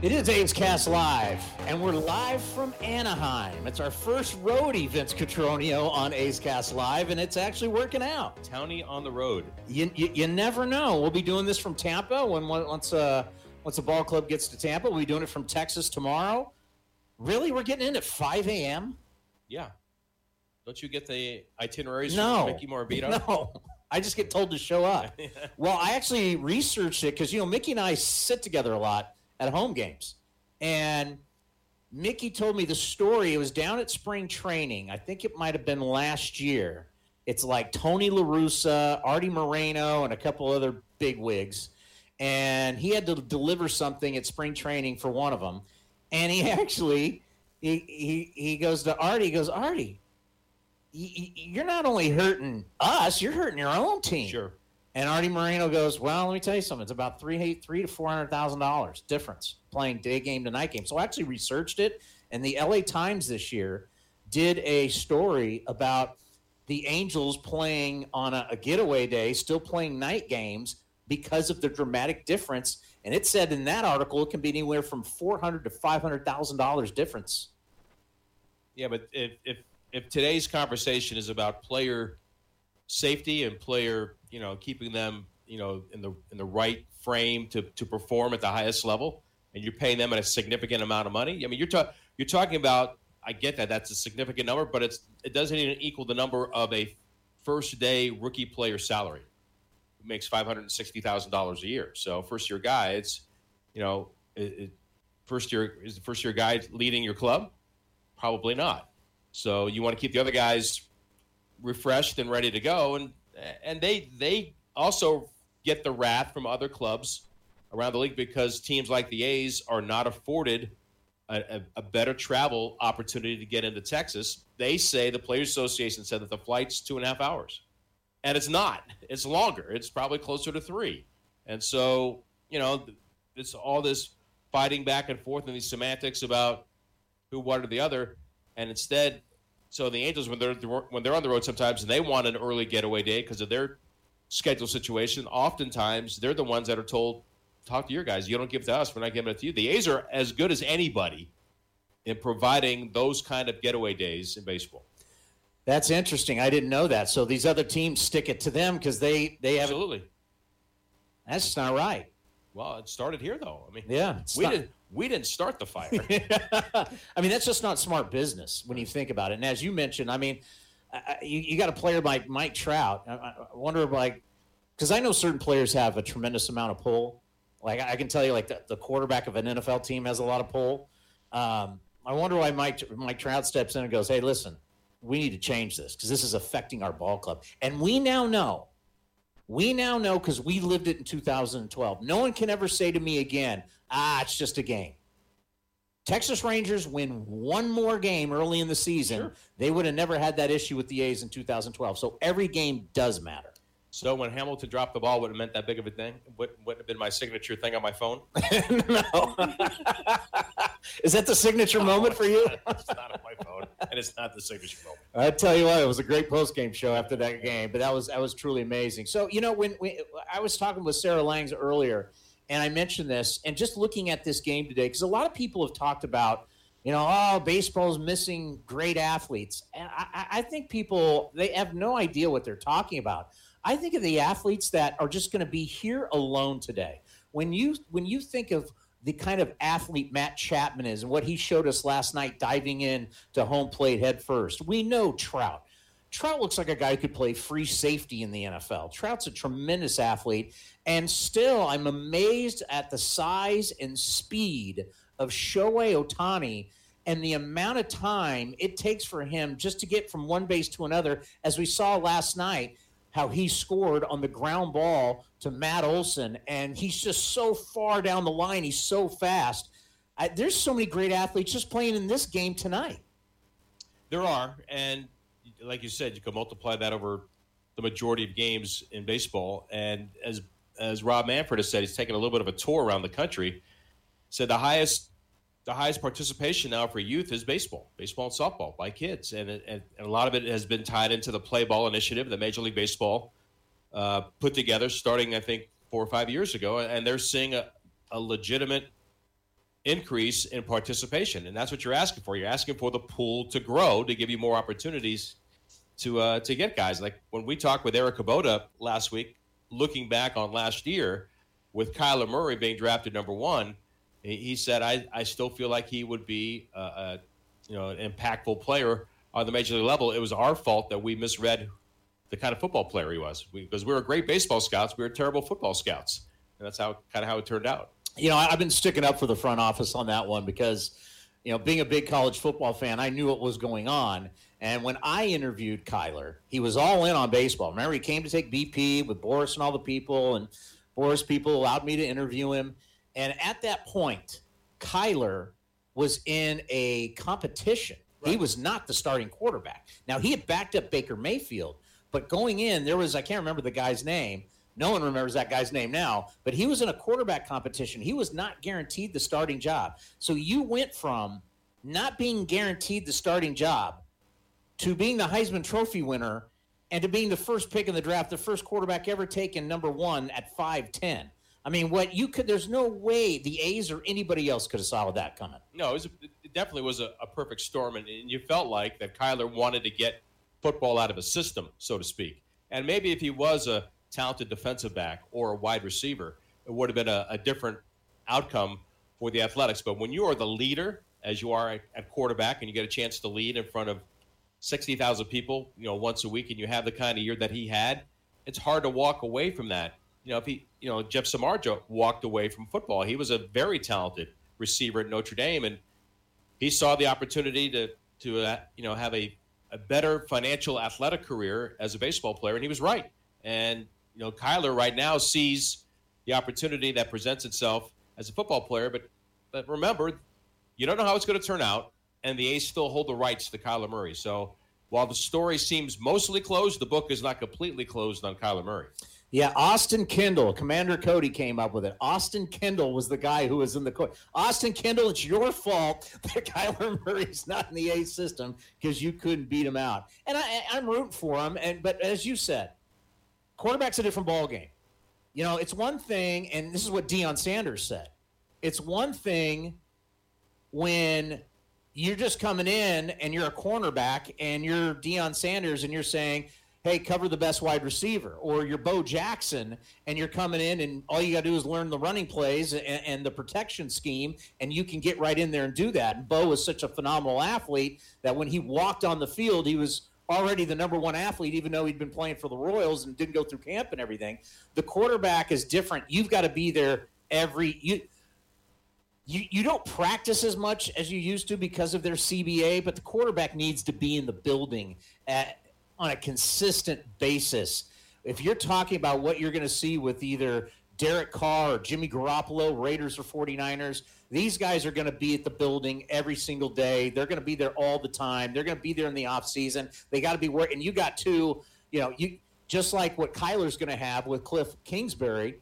It is A's Cast Live, and we're live from Anaheim. It's our first roadie, Vince Cotroneo, on A's Cast Live, and it's actually working out. Townie on the road. You never know. We'll be doing this from Tampa once the ball club gets to Tampa. We'll be doing it from Texas tomorrow. Really? We're getting in at 5 a.m.? Yeah. Don't you get the itineraries from Mickey Morabito? No. I just get told to show up. Well, I actually researched it because, Mickey and I sit together a lot at home games. And Mickey told me the story. It was down at spring training. I think it might have been last year. It's like Tony La Russa, Artie Moreno, and a couple other big wigs. And he had to deliver something at spring training for one of them. And he actually, he goes to Artie, he goes, Artie, you're not only hurting us, you're hurting your own team. Sure. And Artie Moreno goes, well, let me tell you something. It's about $300,000 to $400,000 difference playing day game to night game. So I actually researched it, and the LA Times this year did a story about the Angels playing on a getaway day, still playing night games because of the dramatic difference. And it said in that article it can be anywhere from $400,000 to $500,000 difference. Yeah, but if today's conversation is about player safety and player, keeping them, in the right frame to perform at the highest level, and you're paying them at a significant amount of money. I mean, you're talking about. I get that's a significant number, but it doesn't even equal the number of a first day rookie player salary, who makes $560,000 a year. So first year guy, is the first year guy leading your club? Probably not. So you want to keep the other guys refreshed and ready to go, and they also get the wrath from other clubs around the league because teams like the A's are not afforded a better travel opportunity to get into Texas. They say, the Players Association said, that the flight's 2.5 hours, and it's not. It's longer. It's probably closer to 3. And so, it's all this fighting back and forth and these semantics about who, what, or the other, and instead. So the Angels, when they're on the road sometimes and they want an early getaway day because of their schedule situation, oftentimes they're the ones that are told, talk to your guys. You don't give it to us. We're not giving it to you. The A's are as good as anybody in providing those kind of getaway days in baseball. That's interesting. I didn't know that. So these other teams stick it to them because they have. Absolutely. That's just not right. Well, it started here, though. I mean, yeah, we didn't start the fire. I mean, that's just not smart business when you think about it. And as you mentioned, I mean, you got a player like Mike Trout. I wonder, because I know certain players have a tremendous amount of pull. Like, I can tell you, like, the quarterback of an NFL team has a lot of pull. I wonder why Mike Trout steps in and goes, hey, listen, we need to change this because this is affecting our ball club. And we now know because we lived it in 2012. No one can ever say to me again, it's just a game. Texas Rangers win one more game early in the season. Sure. They would have never had that issue with the A's in 2012. So every game does matter. So when Hamilton dropped the ball, wouldn't have meant that big of a thing? Wouldn't have been my signature thing on my phone? No. Is that the signature moment for you? It's not on my phone, and it's not the signature moment. I tell you what, it was a great post-game show after that game, but that was truly amazing. So, when I was talking with Sarah Langs earlier, and I mentioned this, and just looking at this game today, because a lot of people have talked about, baseball's missing great athletes. And I think people, they have no idea what they're talking about. I think of the athletes that are just going to be here alone today. When you think of the kind of athlete Matt Chapman is and what he showed us last night diving in to home plate head first, we know Trout. Trout looks like a guy who could play free safety in the NFL. Trout's a tremendous athlete, and still I'm amazed at the size and speed of Shohei Ohtani and the amount of time it takes for him just to get from one base to another, as we saw last night, how he scored on the ground ball to Matt Olson, and he's just so far down the line. He's so fast. There's so many great athletes just playing in this game tonight. There are, and like you said, you can multiply that over the majority of games in baseball. And as Rob Manfred has said, he's taken a little bit of a tour around the country. Said the highest participation now for youth is baseball and softball by kids. And a lot of it has been tied into the Play Ball initiative that Major League Baseball put together starting, I think, 4 or 5 years ago. And they're seeing a legitimate increase in participation, and that's what you're asking for. You're asking for the pool to grow to give you more opportunities to get guys. Like when we talked with Eric Kubota last week, looking back on last year with Kyler Murray being drafted number one, he said, I still feel like he would be an impactful player on the major league level. It was our fault that we misread the kind of football player he was, because we were great baseball scouts. We were terrible football scouts. And that's how it turned out. You know, I've been sticking up for the front office on that one because, you know, being a big college football fan, I knew what was going on. And when I interviewed Kyler, he was all in on baseball. Remember, he came to take BP with Boris and all the people, and Boris people allowed me to interview him. And at that point, Kyler was in a competition. Right. He was not the starting quarterback. Now, he had backed up Baker Mayfield, but going in, there was, I can't remember the guy's name. No one remembers that guy's name now, but he was in a quarterback competition. He was not guaranteed the starting job. So you went from not being guaranteed the starting job to being the Heisman Trophy winner and to being the first pick in the draft, the first quarterback ever taken number one at 5'10". I mean, there's no way the A's or anybody else could have saw that coming. No, it definitely was a perfect storm, and you felt like that Kyler wanted to get football out of his system, so to speak. And maybe if he was a talented defensive back or a wide receiver, it would have been a different outcome for the Athletics. But when you are the leader, as you are at quarterback, and you get a chance to lead in front of 60,000 people, you know, once a week, and you have the kind of year that he had, it's hard to walk away from that. You know, Jeff Samardzija walked away from football. He was a very talented receiver at Notre Dame, and he saw the opportunity to have a better financial athletic career as a baseball player, and he was right. And you know, Kyler right now sees the opportunity that presents itself as a football player, but remember, you don't know how it's going to turn out, and the A's still hold the rights to Kyler Murray. So while the story seems mostly closed, the book is not completely closed on Kyler Murray. Yeah, Austin Kendall, Commander Cody came up with it. Austin Kendall was the guy who was in the court. Austin Kendall, it's your fault that Kyler Murray's not in the A's system because you couldn't beat him out. And I'm rooting for him, but as you said, quarterback's a different ballgame. You know, it's one thing, and this is what Deion Sanders said. It's one thing when you're just coming in and you're a cornerback and you're Deion Sanders and you're saying, hey, cover the best wide receiver, or you're Bo Jackson and you're coming in and all you got to do is learn the running plays and the protection scheme, and you can get right in there and do that. And Bo was such a phenomenal athlete that when he walked on the field, he was already the number one athlete, even though he'd been playing for the Royals and didn't go through camp and everything. The quarterback is different. You've got to be there you don't practice as much as you used to because of their CBA, but the quarterback needs to be in the building on a consistent basis. If you're talking about what you're going to see with either Derek Carr or Jimmy Garoppolo, Raiders or 49ers, these guys are going to be at the building every single day. They're going to be there all the time. They're going to be there in the offseason. They got to be working. You got two, you know, you just like what Kyler's going to have with Cliff Kingsbury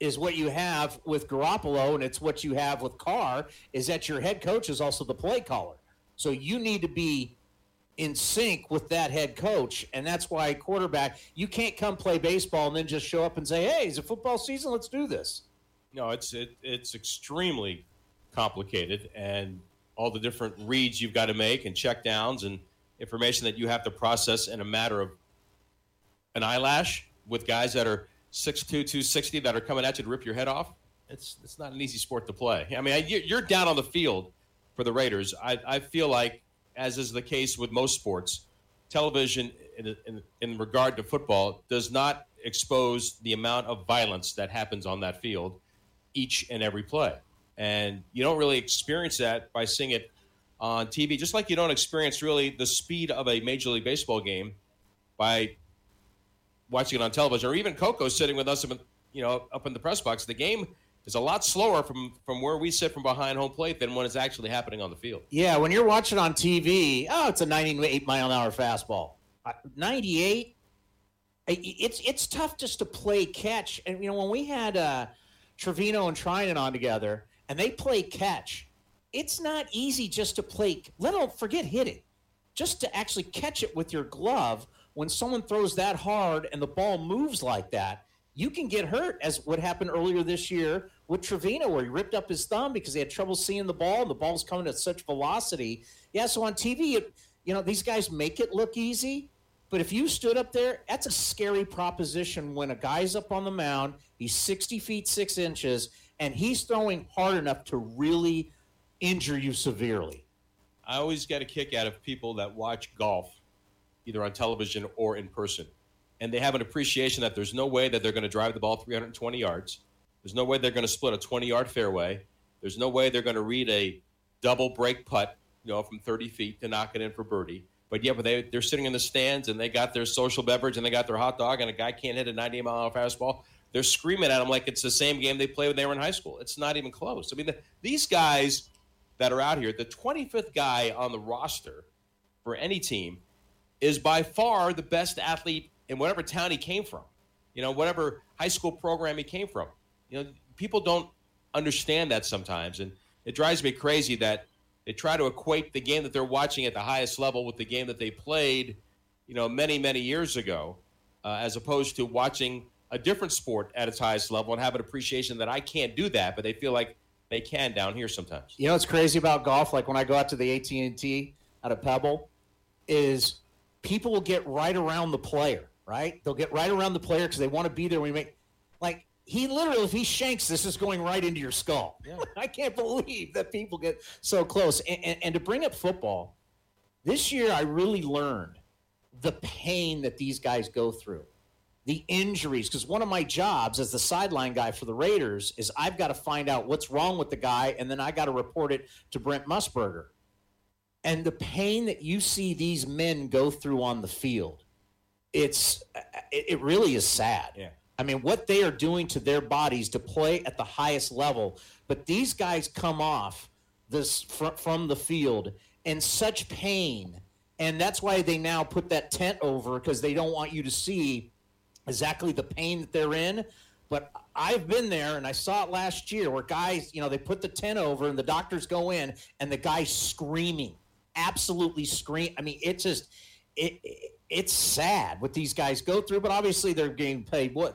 is what you have with Garoppolo, and it's what you have with Carr, is that your head coach is also the play caller. So you need to be in sync with that head coach, and that's why quarterback, you can't come play baseball and then just show up and say, hey, it's a football season, let's do this. No, it's extremely complicated, and all the different reads you've got to make and check downs and information that you have to process in a matter of an eyelash with guys that are 6'2", 260 that are coming at you to rip your head off. It's not an easy sport to play. I mean, you're down on the field for the Raiders. I feel like, as is the case with most sports, television in regard to football does not expose the amount of violence that happens on that field each and every play. And you don't really experience that by seeing it on TV, just like you don't experience really the speed of a Major League Baseball game by watching it on television, or even Coco sitting with us, you know, up in the press box. The game is a lot slower from where we sit from behind home plate than when it's actually happening on the field. Yeah, when you're watching on TV, it's a 98-mile-an-hour fastball. 98, it's tough just to play catch. And, you know, when we had Trivino and Trinan on together, and they play catch, it's not easy just to play, forget hitting, just to actually catch it with your glove. When someone throws that hard and the ball moves like that, you can get hurt, as what happened earlier this year with Trivino, where he ripped up his thumb because he had trouble seeing the ball, and the ball's coming at such velocity. Yeah, so on TV, these guys make it look easy, but if you stood up there, that's a scary proposition when a guy's up on the mound, he's 60 feet, 6 inches, and he's throwing hard enough to really injure you severely. I always get a kick out of people that watch golf, either on television or in person, and they have an appreciation that there's no way that they're going to drive the ball 320 yards. There's no way they're going to split a 20-yard fairway. There's no way they're going to read a double break putt, from 30 feet to knock it in for birdie. But yeah, they're sitting in the stands, and they got their social beverage, and they got their hot dog, and a guy can't hit a 90-mile-an-hour fastball. They're screaming at him like it's the same game they played when they were in high school. It's not even close. I mean, these guys that are out here, the 25th guy on the roster for any team is by far the best athlete in whatever town he came from, whatever high school program he came from. People don't understand that sometimes, and it drives me crazy that they try to equate the game that they're watching at the highest level with the game that they played, many, many years ago, as opposed to watching a different sport at its highest level and have an appreciation that I can't do that, but they feel like they can down here sometimes. What's crazy about golf, like when I go out to the AT&T out of Pebble, is people will get right around the player, right? They'll get right around the player because they want to be there when we make – like, he literally, if he shanks, this is going right into your skull. Yeah. I can't believe that people get so close. And to bring up football, this year I really learned the pain that these guys go through, the injuries. Because one of my jobs as the sideline guy for the Raiders is I've got to find out what's wrong with the guy, and then I got to report it to Brent Musburger. And the pain that you see these men go through on the field, it really is sad. Yeah. I mean, what they are doing to their bodies to play at the highest level. But these guys come off this from the field in such pain. And that's why they now put that tent over, because they don't want you to see exactly the pain that they're in. But I've been there, and I saw it last year where guys, they put the tent over and the doctors go in and the guy's screaming. Absolutely scream. I mean, it's just it's sad what these guys go through, but obviously they're getting paid well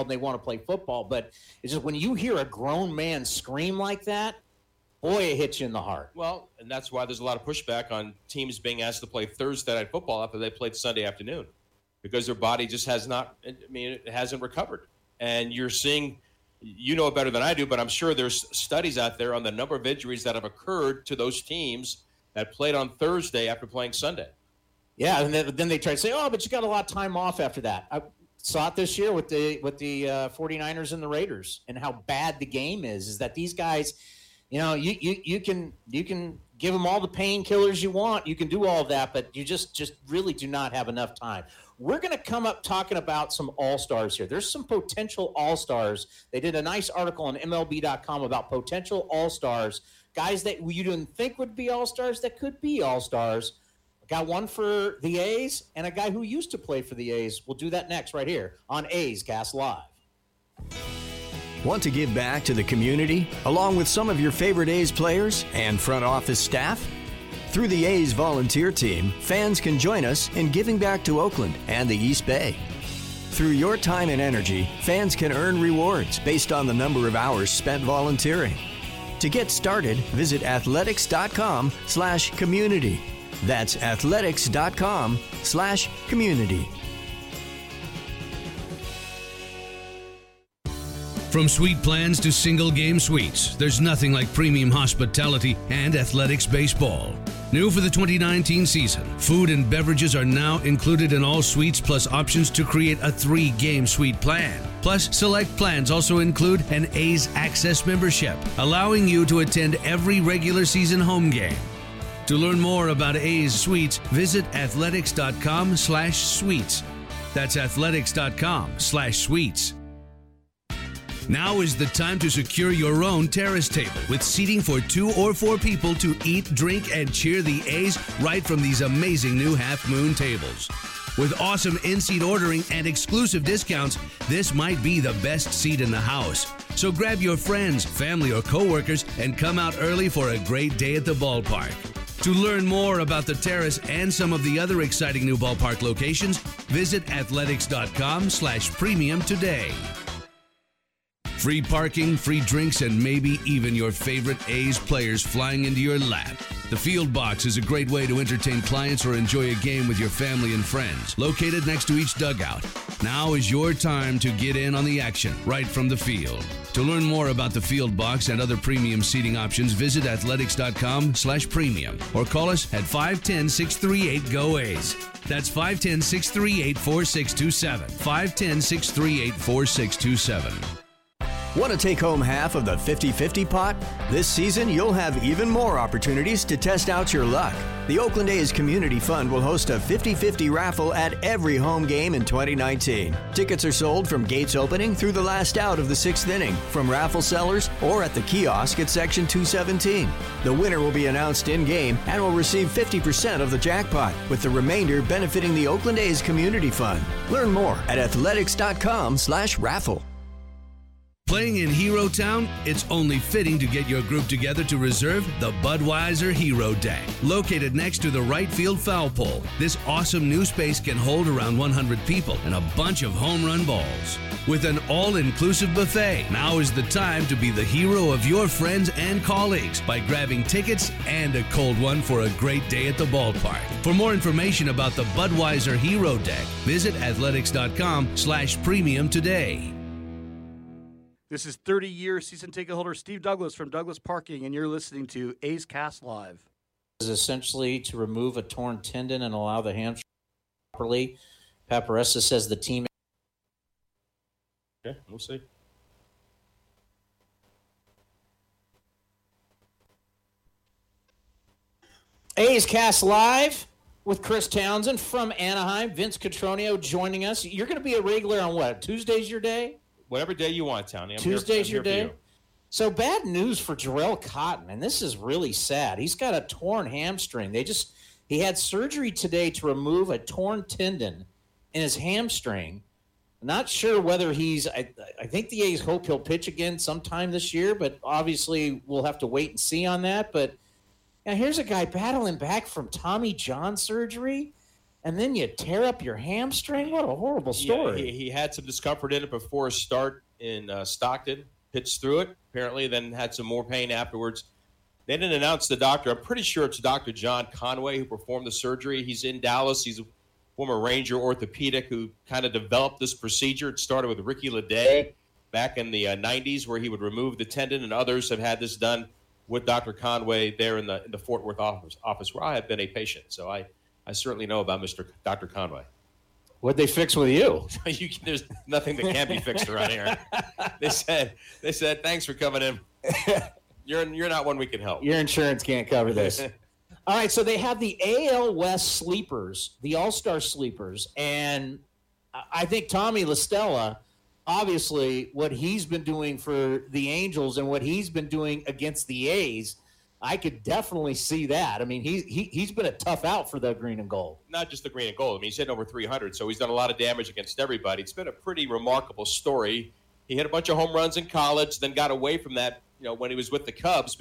and they want to play football. But it's just when you hear a grown man scream like that, boy, it hits you in the heart. Well, and that's why there's a lot of pushback on teams being asked to play Thursday night football after they played Sunday afternoon, because their body just it hasn't recovered. And you're seeing, it better than I do, but I'm sure there's studies out there on the number of injuries that have occurred to those teams that played on Thursday after playing Sunday. Yeah, and then they try to say, oh, but you got a lot of time off after that. I saw it this year with the 49ers and the Raiders, and how bad the game is that these guys, you can give them all the painkillers you want. You can do all that, but you just really do not have enough time. We're going to come up talking about some all-stars here. There's some potential all-stars. They did a nice article on MLB.com about potential all-stars, guys that you didn't think would be all-stars that could be all-stars. Got one for the A's and a guy who used to play for the A's. We'll do that next right here on A's Cast Live. Want to give back to the community along with some of your favorite A's players and front office staff? Through the A's volunteer team, fans can join us in giving back to Oakland and the East Bay. Through your time and energy, fans can earn rewards based on the number of hours spent volunteering. To get started, visit athletics.com/community. That's athletics.com/community. From suite plans to single game suites, there's nothing like premium hospitality and athletics baseball. New for the 2019 season, food and beverages are now included in all suites, plus options to create a 3-game suite plan. Plus, select plans also include an A's Access membership, allowing you to attend every regular season home game. To learn more about A's Suites, visit athletics.com/suites. That's athletics.com/suites. Now is the time to secure your own terrace table with seating for 2 or 4 people to eat, drink, and cheer the A's right from these amazing new Half Moon tables. With awesome in-seat ordering and exclusive discounts, this might be the best seat in the house. So grab your friends, family, or coworkers and come out early for a great day at the ballpark. To learn more about the terrace and some of the other exciting new ballpark locations, visit athletics.com/premium today. Free parking, free drinks, and maybe even your favorite A's players flying into your lap. The Field Box is a great way to entertain clients or enjoy a game with your family and friends. Located next to each dugout. Now is your time to get in on the action right from the field. To learn more about the Field Box and other premium seating options, visit athletics.com/premium or call us at 510-638-GO-AS. That's 510-638-4627. 510-638-4627. Want to take home half of the 50-50 pot? This season, you'll have even more opportunities to test out your luck. The Oakland A's Community Fund will host a 50-50 raffle at every home game in 2019. Tickets are sold from gates opening through the last out of the 6th inning, from raffle sellers, or at the kiosk at Section 217. The winner will be announced in-game and will receive 50% of the jackpot, with the remainder benefiting the Oakland A's Community Fund. Learn more at athletics.com/raffle. Playing in Hero Town, it's only fitting to get your group together to reserve the Budweiser Hero Day. Located next to the right field foul pole, this awesome new space can hold around 100 people and a bunch of home run balls. With an all-inclusive buffet, now is the time to be the hero of your friends and colleagues by grabbing tickets and a cold one for a great day at the ballpark. For more information about the Budweiser Hero Day, visit athletics.com/premium today. This is 30-year season ticket holder Steve Douglas from Douglas Parking, and you're listening to A's Cast Live. This is essentially to remove a torn tendon and allow the hamstring properly. Paparessa says the team... Okay, we'll see. A's Cast Live with Chris Townsend from Anaheim. Vince Cotroneo joining us. You're going to be a regular on what? Tuesday's your day? Whatever day you want, Tony. Tuesday's your day. So bad news for Jarrell Cotton, and this is really sad. He's got a torn hamstring. He had surgery today to remove a torn tendon in his hamstring. Not sure whether I think the A's hope he'll pitch again sometime this year, but obviously we'll have to wait and see on that. But now here's a guy battling back from Tommy John surgery. And then you tear up your hamstring? What a horrible story. Yeah, he had some discomfort in it before his start in Stockton. Pitched through it, apparently, then had some more pain afterwards. They didn't announce the doctor. I'm pretty sure it's Dr. John Conway who performed the surgery. He's in Dallas. He's a former Ranger orthopedic who kind of developed this procedure. It started with Ricky Leday back in the 90s, where he would remove the tendon, and others have had this done with Dr. Conway there in the Fort Worth office, where I have been a patient. So I certainly know about Dr. Conway. What'd they fix with you? There's nothing that can be fixed around here. They said, thanks for coming in. You're not one we can help. Your insurance can't cover this. All right, so they have the AL West sleepers, the All-Star sleepers, and I think Tommy La Stella, obviously, what he's been doing for the Angels and what he's been doing against the A's, I could definitely see that. I mean, he's been a tough out for the green and gold. Not just the green and gold. I mean, he's hitting over 300, so he's done a lot of damage against everybody. It's been a pretty remarkable story. He hit a bunch of home runs in college, then got away from that, when he was with the Cubs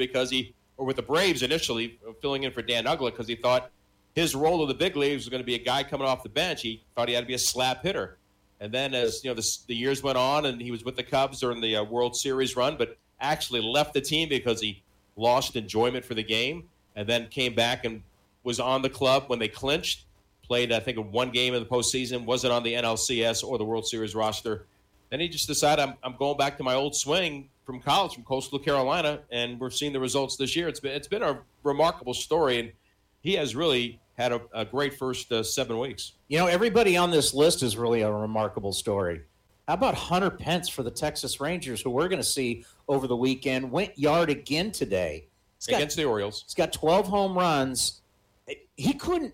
or with the Braves initially, filling in for Dan Uggla, because he thought his role in the big leagues was going to be a guy coming off the bench. He thought he had to be a slap hitter. And then as the years went on, and he was with the Cubs during the World Series run, but actually left the team because he lost enjoyment for the game, and then came back and was on the club when they clinched, played, I think, one game in the postseason, wasn't on the NLCS or the World Series roster. Then he just decided, I'm going back to my old swing from college, from Coastal Carolina, and we're seeing the results this year. It's been a remarkable story, and he has really had a great first 7 weeks. Everybody on this list is really a remarkable story. How about Hunter Pence for the Texas Rangers, who we're going to see over the weekend? Went yard again today. Against the Orioles. He's got 12 home runs. He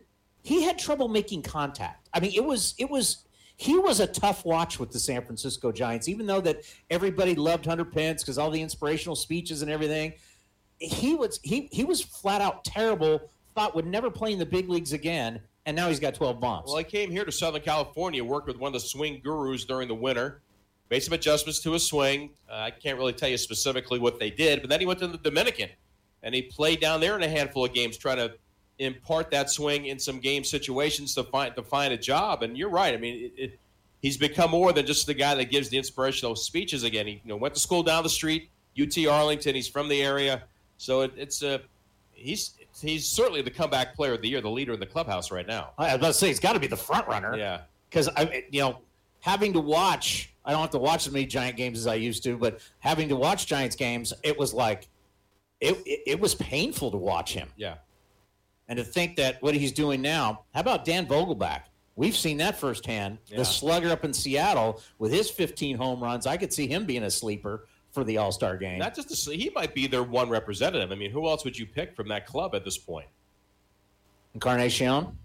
had trouble making contact. I mean, he was a tough watch with the San Francisco Giants, even though that everybody loved Hunter Pence because all the inspirational speeches and everything. He was flat out terrible, thought would never play in the big leagues again. And now he's got 12 bombs. Well, he came here to Southern California, worked with one of the swing gurus during the winter, made some adjustments to his swing. I can't really tell you specifically what they did, but then he went to the Dominican, and he played down there in a handful of games, trying to impart that swing in some game situations to find a job. And you're right. I mean, it, he's become more than just the guy that gives the inspirational speeches again. He went to school down the street, UT Arlington. He's from the area. So he's certainly the comeback player of the year, the leader in the clubhouse right now. I was about to say, he's got to be the front runner. Yeah. Because, having to watch, I don't have to watch as many Giant games as I used to, but having to watch Giants games, it was like, it was painful to watch him. Yeah. And to think that what he's doing now, how about Dan Vogelback? We've seen that firsthand. Yeah. The slugger up in Seattle with his 15 home runs, I could see him being a sleeper for the All-Star game. Not just he might be their one representative. I mean, who else would you pick from that club at this point? Encarnacion?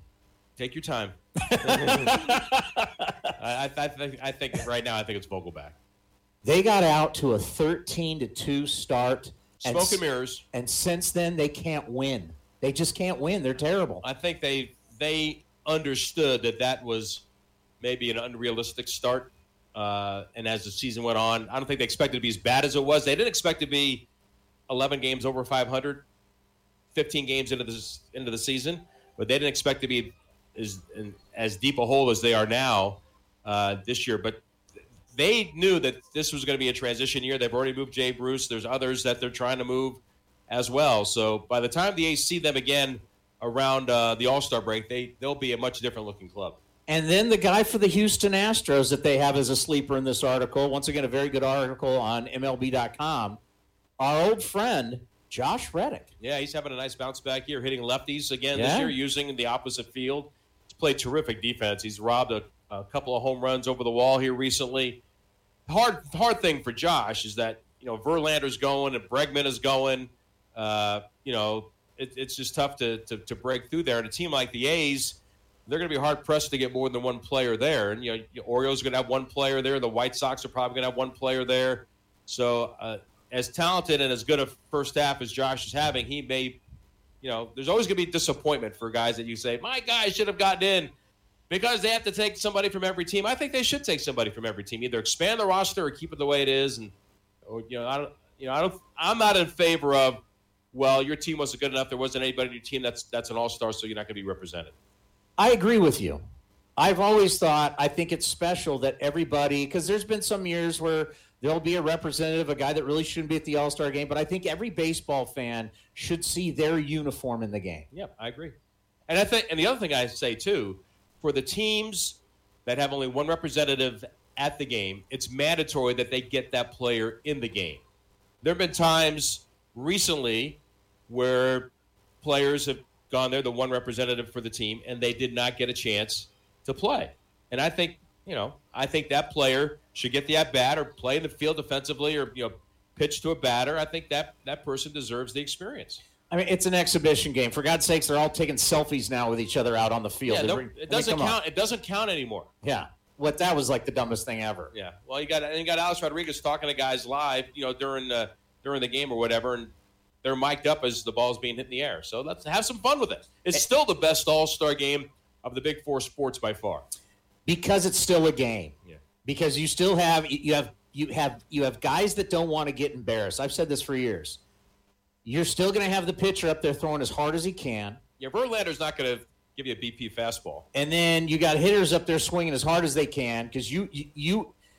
Take your time. I think right now it's Vogelback. They got out to a 13-2 start. Smoke and mirrors. And since then, they can't win. They just can't win. They're terrible. I think they understood that was maybe an unrealistic start. And as the season went on, I don't think they expected to be as bad as it was. They didn't expect to be 11 games over 500, 15 games into the season, but they didn't expect to be as deep a hole as they are now this year. But they knew that this was going to be a transition year. They've already moved Jay Bruce. There's others that they're trying to move as well. So by the time the A's see them again around the All-Star break, they'll be a much different looking club. And then the guy for the Houston Astros that they have as a sleeper in this article, once again, a very good article on MLB.com, our old friend, Josh Reddick. Yeah, he's having a nice bounce back here, hitting lefties again this year, using the opposite field. He's played terrific defense. He's robbed a couple of home runs over the wall here recently. Hard thing for Josh is that, Verlander's going and Bregman is going. It's just tough to break through there. And a team like the A's, they're going to be hard-pressed to get more than one player there. And, Orioles are going to have one player there. The White Sox are probably going to have one player there. So as talented and as good a first half as Josh is having, he may, there's always going to be disappointment for guys that you say, my guys should have gotten in because they have to take somebody from every team. I think they should take somebody from every team, either expand the roster or keep it the way it is. And, I'm not in favor of, well, your team wasn't good enough. There wasn't anybody on your team that's an all-star, so you're not going to be represented. I agree with you. I've always thought, I think it's special that everybody, because there's been some years where there'll be a representative, a guy that really shouldn't be at the All-Star game, but I think every baseball fan should see their uniform in the game. Yeah, I agree. And the other thing I say, too, for the teams that have only one representative at the game, it's mandatory that they get that player in the game. There have been times recently where players have gone there, the one representative for the team, and they did not get a chance to play. And I think, that player should get the at-bat or play in the field defensively or, pitch to a batter. I think that person deserves the experience. I mean, it's an exhibition game. For God's sakes, they're all taking selfies now with each other out on the field. Yeah, it doesn't count. It doesn't count anymore. Yeah. What that was like the dumbest thing ever. Yeah. Well, you got Alex Rodriguez talking to guys live, during the game or whatever, and they're mic'd up as the ball's being hit in the air. So let's have some fun with it. It's still the best All-Star game of the Big Four sports by far. Because it's still a game. Yeah. Because you still have you have guys that don't want to get embarrassed. I've said this for years. You're still going to have the pitcher up there throwing as hard as he can. Yeah, Verlander's not going to give you a BP fastball. And then you got hitters up there swinging as hard as they can because you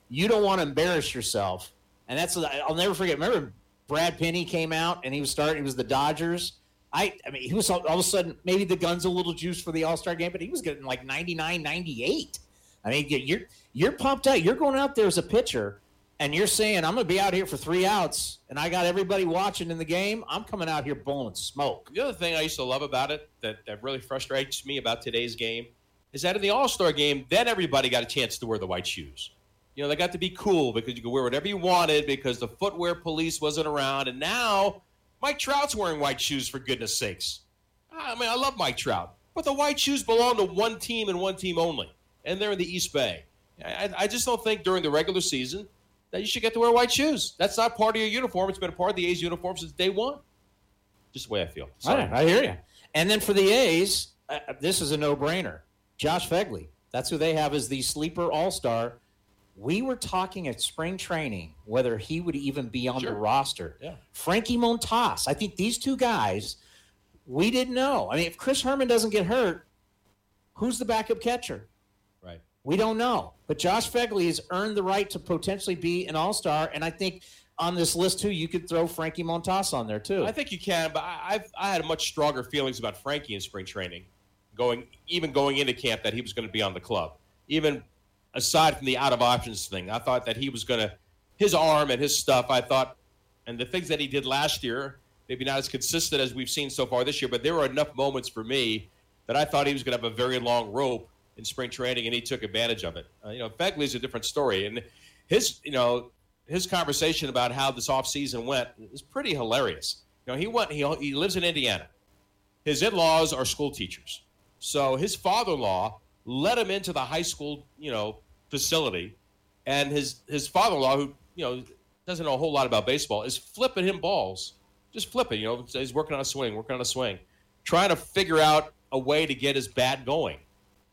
don't want to embarrass yourself. And that's I'll never forget. Remember, Brad Penny came out, and he was the Dodgers. I mean, he was all of a sudden, maybe the gun's a little juice for the All-Star game, but he was getting like 99, 98. I mean, you're pumped out. You're going out there as a pitcher, and you're saying, I'm going to be out here for 3 outs, and I got everybody watching in the game. I'm coming out here blowing smoke. The other thing I used to love about it that really frustrates me about today's game is that in the All-Star game, then everybody got a chance to wear the white shoes. They got to be cool because you could wear whatever you wanted because the footwear police wasn't around. And now Mike Trout's wearing white shoes, for goodness sakes. I mean, I love Mike Trout. But the white shoes belong to one team and one team only. And they're in the East Bay. I just don't think during the regular season that you should get to wear white shoes. That's not part of your uniform. It's been a part of the A's uniform since day one. Just the way I feel. Sorry. All right, I hear you. And then for the A's, this is a no-brainer. Josh Fegley. That's who they have as the sleeper all-star. We were talking at spring training whether he would even be on the roster. Yeah. Frankie Montas. I think these two guys, we didn't know. I mean, if Chris Herman doesn't get hurt, who's the backup catcher? Right. We don't know. But Josh Fegley has earned the right to potentially be an all-star, and I think on this list, too, you could throw Frankie Montas on there, too. I think you can, but I had much stronger feelings about Frankie in spring training, going into camp that he was going to be on the club. Even aside from the out-of-options thing, I thought that he was going to – his arm and his stuff, I thought – and the things that he did last year, maybe not as consistent as we've seen so far this year, but there were enough moments for me that I thought he was going to have a very long rope in spring training, and he took advantage of it. Fegley's a different story. And his conversation about how this offseason went is pretty hilarious. He lives in Indiana. His in-laws are school teachers. So his father-in-law let him into the high school, facility, and his father-in-law, who, doesn't know a whole lot about baseball, is flipping him balls. Just flipping, he's working on a swing, trying to figure out a way to get his bat going.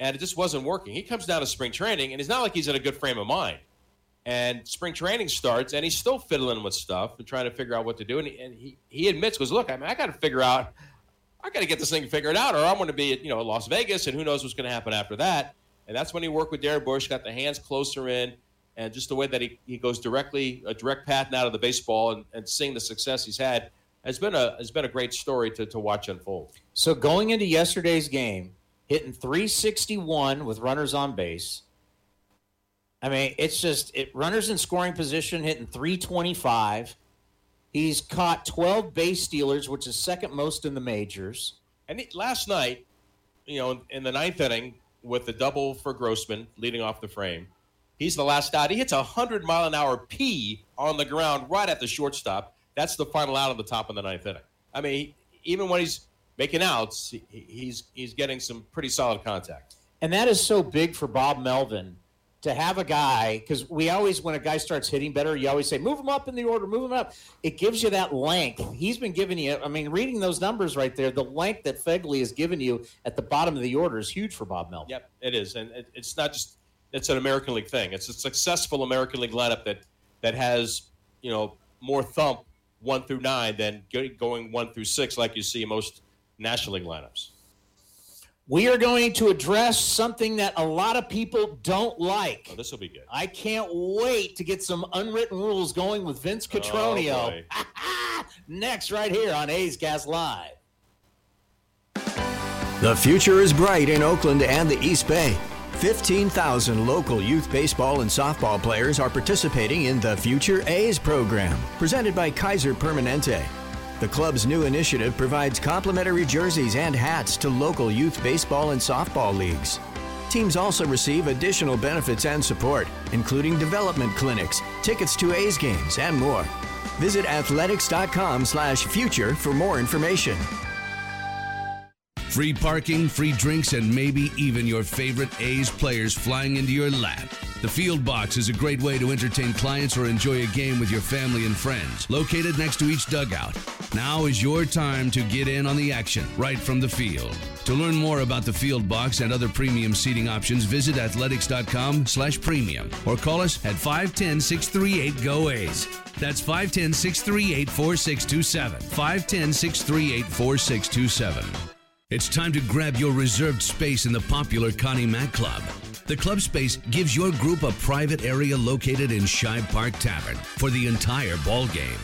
And it just wasn't working. He comes down to spring training, and it's not like he's in a good frame of mind. And spring training starts, and he's still fiddling with stuff and trying to figure out what to do. And he admits, goes, look, I got to figure out, I got to get this thing figured out, or I'm going to be at Las Vegas, and who knows what's going to happen after that. And that's when he worked with Darren Bush, got the hands closer in, and just the way that he goes directly, a direct path now to the baseball and seeing the success he's had has been a great story to watch unfold. So going into yesterday's game, hitting 361 with runners on base, I mean, it's just runners in scoring position, hitting 325. He's caught 12 base stealers, which is second most in the majors. And last night, in the ninth inning with the double for Grossman leading off the frame, he's the last out. He hits a 100-mile-an-hour P on the ground right at the shortstop. That's the final out of the top of the ninth inning. I mean, even when he's making outs, he's getting some pretty solid contact. And that is so big for Bob Melvin. To have a guy, because when a guy starts hitting better, you always say, move him up in the order, move him up. It gives you that length. He's been giving you, reading those numbers right there, the length that Fegley has given you at the bottom of the order is huge for Bob Melvin. Yep, it is. And it's not just, it's an American League thing. It's a successful American League lineup that has, more thump 1 through 9 than going 1 through 6 like you see in most National League lineups. We are going to address something that a lot of people don't like. Oh, this will be good. I can't wait to get some unwritten rules going with Vince Cotroneo. Oh, next, right here on A's Cast Live. The future is bright in Oakland and the East Bay. 15,000 local youth baseball and softball players are participating in the Future A's program, presented by Kaiser Permanente. The club's new initiative provides complimentary jerseys and hats to local youth baseball and softball leagues. Teams also receive additional benefits and support, including development clinics, tickets to A's games, and more. Visit athletics.com/future for more information. Free parking, free drinks, and maybe even your favorite A's players flying into your lap. The Field Box is a great way to entertain clients or enjoy a game with your family and friends, located next to each dugout. Now is your time to get in on the action right from the field. To learn more about the Field Box and other premium seating options, visit athletics.com/premium or call us at 510-638-GO-AS. That's 510-638-4627. 510-638-4627. It's time to grab your reserved space in the popular Connie Mack Club. The club space gives your group a private area located in Shive Park Tavern for the entire ball game.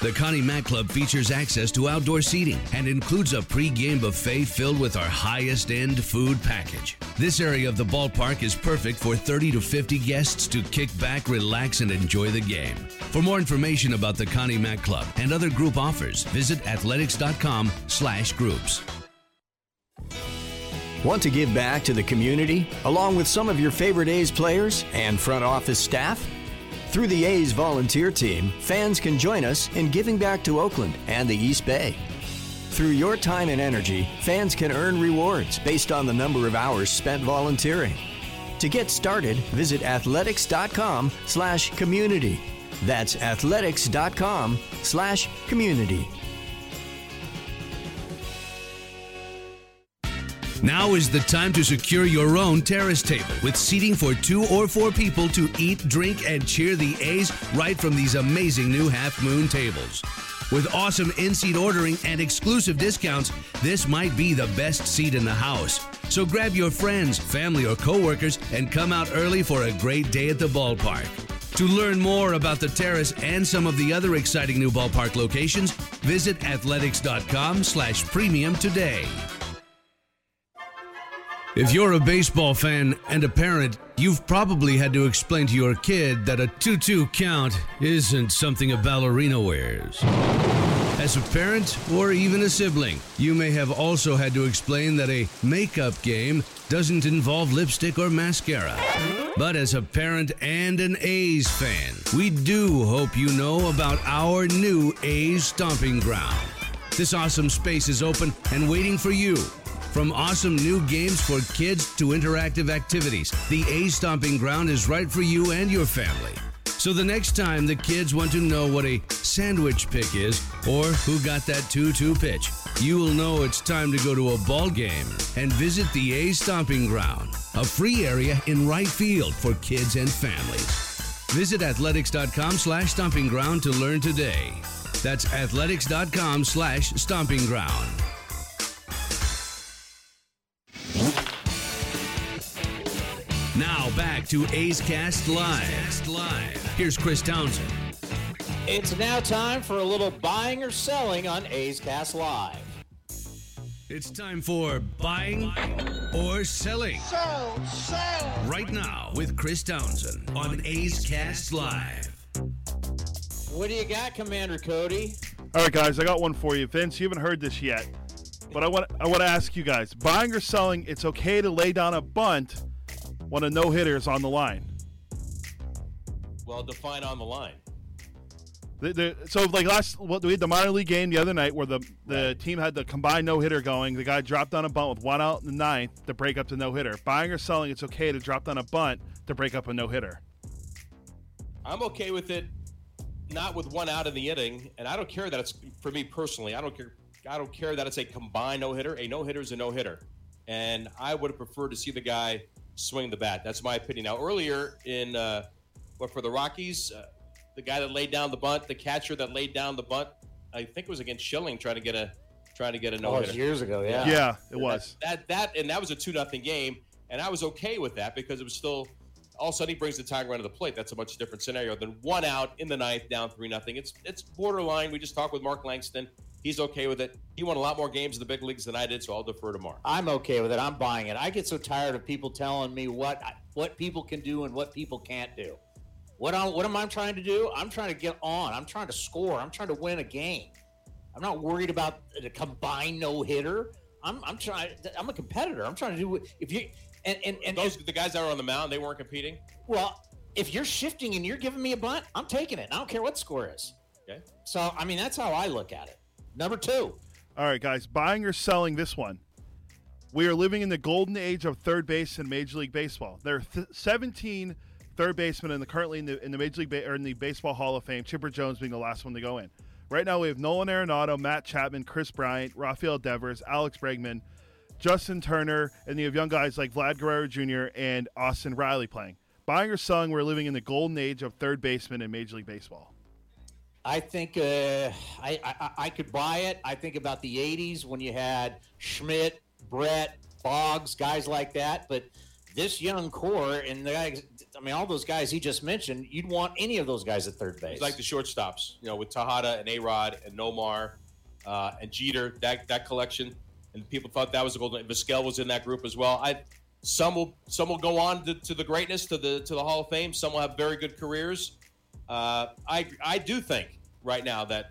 The Connie Mack Club features access to outdoor seating and includes a pre-game buffet filled with our highest-end food package. This area of the ballpark is perfect for 30 to 50 guests to kick back, relax, and enjoy the game. For more information about the Connie Mack Club and other group offers, visit athletics.com/groups. Want to give back to the community along with some of your favorite A's players and front office staff? Through the A's volunteer team, fans can join us in giving back to Oakland and the East Bay. Through your time and energy, fans can earn rewards based on the number of hours spent volunteering. To get started, visit athletics.com/community. That's athletics.com/community. Now is the time to secure your own terrace table with seating for 2 or 4 people to eat, drink, and cheer the A's right from these amazing new Half Moon tables. With awesome in-seat ordering and exclusive discounts, this might be the best seat in the house. So grab your friends, family, or coworkers and come out early for a great day at the ballpark. To learn more about the Terrace and some of the other exciting new ballpark locations, visit athletics.com/premium today. If you're a baseball fan and a parent, you've probably had to explain to your kid that a 2-2 count isn't something a ballerina wears. As a parent or even a sibling, you may have also had to explain that a makeup game doesn't involve lipstick or mascara. But as a parent and an A's fan, we do hope you know about our new A's stomping ground. This awesome space is open and waiting for you. From awesome new games for kids to interactive activities, the A's Stomping Ground is right for you and your family. So the next time the kids want to know what a sandwich pick is or who got that 2-2 pitch, you will know it's time to go to a ball game and visit the A's Stomping Ground, a free area in right field for kids and families. Visit athletics.com/stompingground to learn today. That's athletics.com/stompingground. Now back to A's Cast Live. Here's Chris Townsend. It's now time for a little buying or selling on A's Cast Live. It's time for buying or selling. Sell. Right now with Chris Townsend on A's Cast Live. What do you got, Commander Cody? All right, guys, I got one for you. Vince, you haven't heard this yet, but I want to ask you guys, buying or selling, it's okay to lay down a bunt when a no-hitter is on the line. Well, define on the line. We had the minor league game the other night where the team had the combined no-hitter going. The guy dropped down a bunt with one out in the ninth to break up the no-hitter. Buying or selling, it's okay to drop down a bunt to break up a no-hitter. I'm okay with it, not with one out in the inning, and I don't care that it's, for me personally, I don't care that it's a combined no-hitter. A no-hitter is a no-hitter, and I would have preferred to see the guy swing the bat. That's my opinion. Now, earlier in for the Rockies, the guy that laid down the bunt, the catcher that laid down the bunt, I think it was against Schilling, trying to get a no-hitter. Oh, it was years ago, yeah. Yeah, it was. That was a 2-0 game, and I was okay with that because it was still, all of a sudden he brings the tying run to the plate. That's a much different scenario than one out in the ninth, down 3-0. It's borderline. We just talked with Mark Langston. He's okay with it. He won a lot more games in the big leagues than I did, so I'll defer to Mark. I'm okay with it. I'm buying it. I get so tired of people telling me what people can do and what people can't do. What am I trying to do? I'm trying to get on. I'm trying to score. I'm trying to win a game. I'm not worried about the combined no-hitter. I'm a competitor. I'm trying to do if you and those the guys that were on the mound, they weren't competing. Well, if you're shifting and you're giving me a bunt, I'm taking it. I don't care what the score is. Okay. So I mean that's how I look at it. Number two. All right, guys, buying or selling this one. We are living in the golden age of third base in Major League Baseball. There are 17 third basemen currently in the Major League or in the Baseball Hall of Fame, Chipper Jones being the last one to go in. Right now we have Nolan Arenado, Matt Chapman, Chris Bryant, Rafael Devers, Alex Bregman, Justin Turner, and you have young guys like Vlad Guerrero Jr. and Austin Riley playing. Buying or selling, we're living in the golden age of third basemen in Major League Baseball. I think I could buy it. I think about the 80s when you had Schmidt, Brett, Boggs, guys like that. But this young core and the guys, I mean, all those guys he just mentioned, you'd want any of those guys at third base. It's like the shortstops, you know, with Tejada and A-Rod and Nomar and Jeter, that collection. And people thought that was a golden. Vizquel was in that group as well. Some will go on to the greatness, to the Hall of Fame. Some will have very good careers. I do think right now that,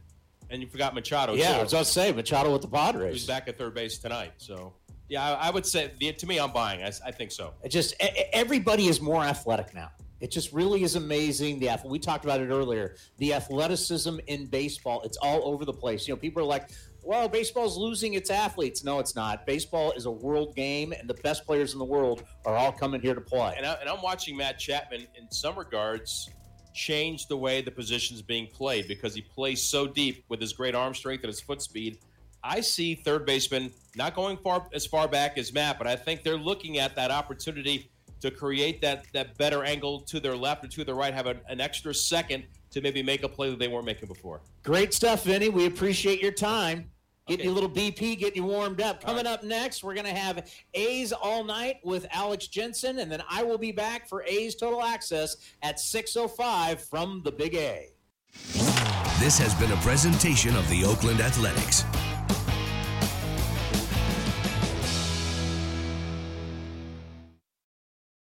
and you forgot Machado. Yeah, too. I was about to say Machado with the Padres. He's back at third base tonight. So, yeah, I would say, to me, I'm buying. I think so. It just everybody is more athletic now. It just really is amazing. We talked about it earlier. The athleticism in baseball, it's all over the place. You know, people are like, well, baseball's losing its athletes. No, it's not. Baseball is a world game, and the best players in the world are all coming here to play. And I'm watching Matt Chapman in some regards change the way the position's being played because he plays so deep with his great arm strength and his foot speed. I see third baseman not going as far back as Matt, but I think they're looking at that opportunity to create that better angle to their left or to their right, have an extra second to maybe make a play that they weren't making before. Great stuff, Vinny. We appreciate your time. Getting your little BP, getting you warmed up. Coming up next, we're going to have A's All Night with Alex Jensen, and then I will be back for A's Total Access at 6:05 from the Big A. This has been a presentation of the Oakland Athletics.